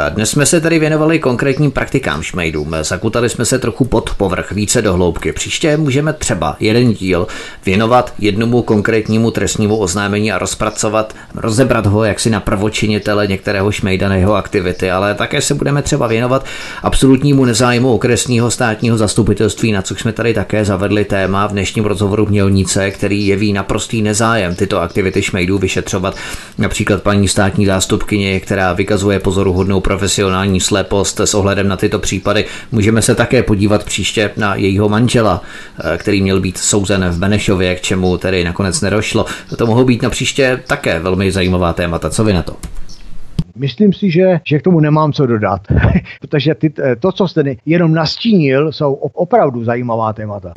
Dnes jsme se tady věnovali konkrétním praktikám šmejdům. Zakutali jsme se trochu pod povrch, více do hloubky. Příště můžeme třeba jeden díl věnovat jednomu konkrétnímu trestnímu oznámení a rozpracovat, rozebrat ho jaksi na prvočinitele některého šmejda na jeho aktivity, ale také se budeme třeba věnovat absolutnímu nezájmu okresního státního zastupitelství, na což jsme tady také zavedli téma v dnešním rozhovoru Mělnice, který jeví naprostý nezájem tyto aktivity šmejdů vyšetřovat. Například paní státní zástupkyně, která vykazuje pozoruhodnou profesionální slepost s ohledem na tyto případy. Můžeme se také podívat příště na jejího manžela, který měl být souzen v Benešově, k čemu tedy nakonec nedošlo. To mohou být na příště také velmi zajímavá témata. Co vy na to? Myslím si, že, že k tomu nemám co dodat, protože ty, to, co jste jenom nastínil, jsou opravdu zajímavá témata.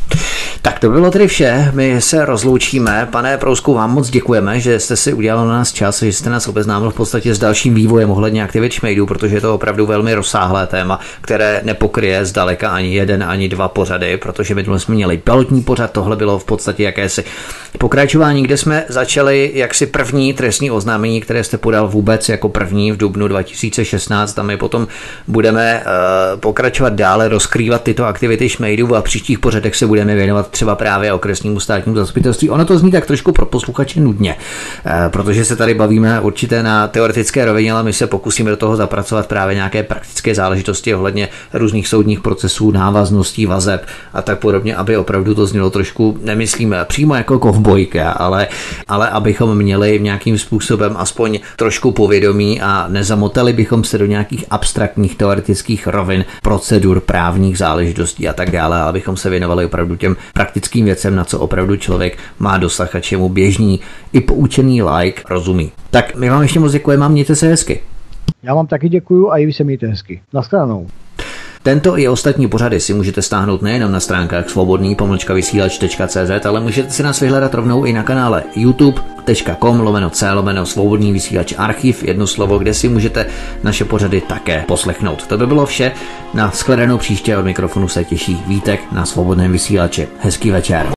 Tak to bylo tedy vše, my se rozloučíme. Pane Prousku, vám moc děkujeme, že jste si udělal na nás čas, že jste nás obeznámil v podstatě s dalším vývojem ohledně aktivit šmejdů, protože je to opravdu velmi rozsáhlé téma, které nepokryje zdaleka ani jeden, ani dva pořady, protože my jsme měli pilotní pořad, tohle bylo v podstatě jakési pokračování, kde jsme začali jaksi první trestní oznámení, které jste podal vůbec jako první v dubnu dva tisíce šestnáct, tam my potom budeme pokračovat dále, rozkrývat tyto aktivity šmejdů a v příštích pořadech se budeme věnovat třeba právě okresnímu státnímu zastupitelství. Ono to zní tak trošku pro posluchače nudně, protože se tady bavíme určitě na teoretické rovině, ale my se pokusíme do toho zapracovat právě nějaké praktické záležitosti ohledně různých soudních procesů, návazností, vazeb a tak podobně, aby opravdu to znělo trošku, nemyslíme přímo jako kovbojka, ale, ale abychom měli nějakým způsobem aspoň trošku povědomí a nezamotali bychom se do nějakých abstraktních teoretických rovin, procedur, právních záležitostí a tak dále, abychom se věnovali opravdu těm praktickým věcem, na co opravdu člověk má dosah a čemu běžný i poučený like rozumí. Tak my vám ještě moc děkujeme a mějte se hezky. Já vám taky děkuju a i vy se mějte hezky. Naschledanou. Tento i ostatní pořady si můžete stáhnout nejenom na stránkách svobodný pomlčka vysílač tečka cé zet, ale můžete si nás vyhledat rovnou i na kanále youtube.com lomeno c lomeno svobodný vysílač archiv, jedno slovo, kde si můžete naše pořady také poslechnout. To by bylo vše. Na shledanou příště, od mikrofonu se těší Vítek na Svobodném vysílači. Hezký večer.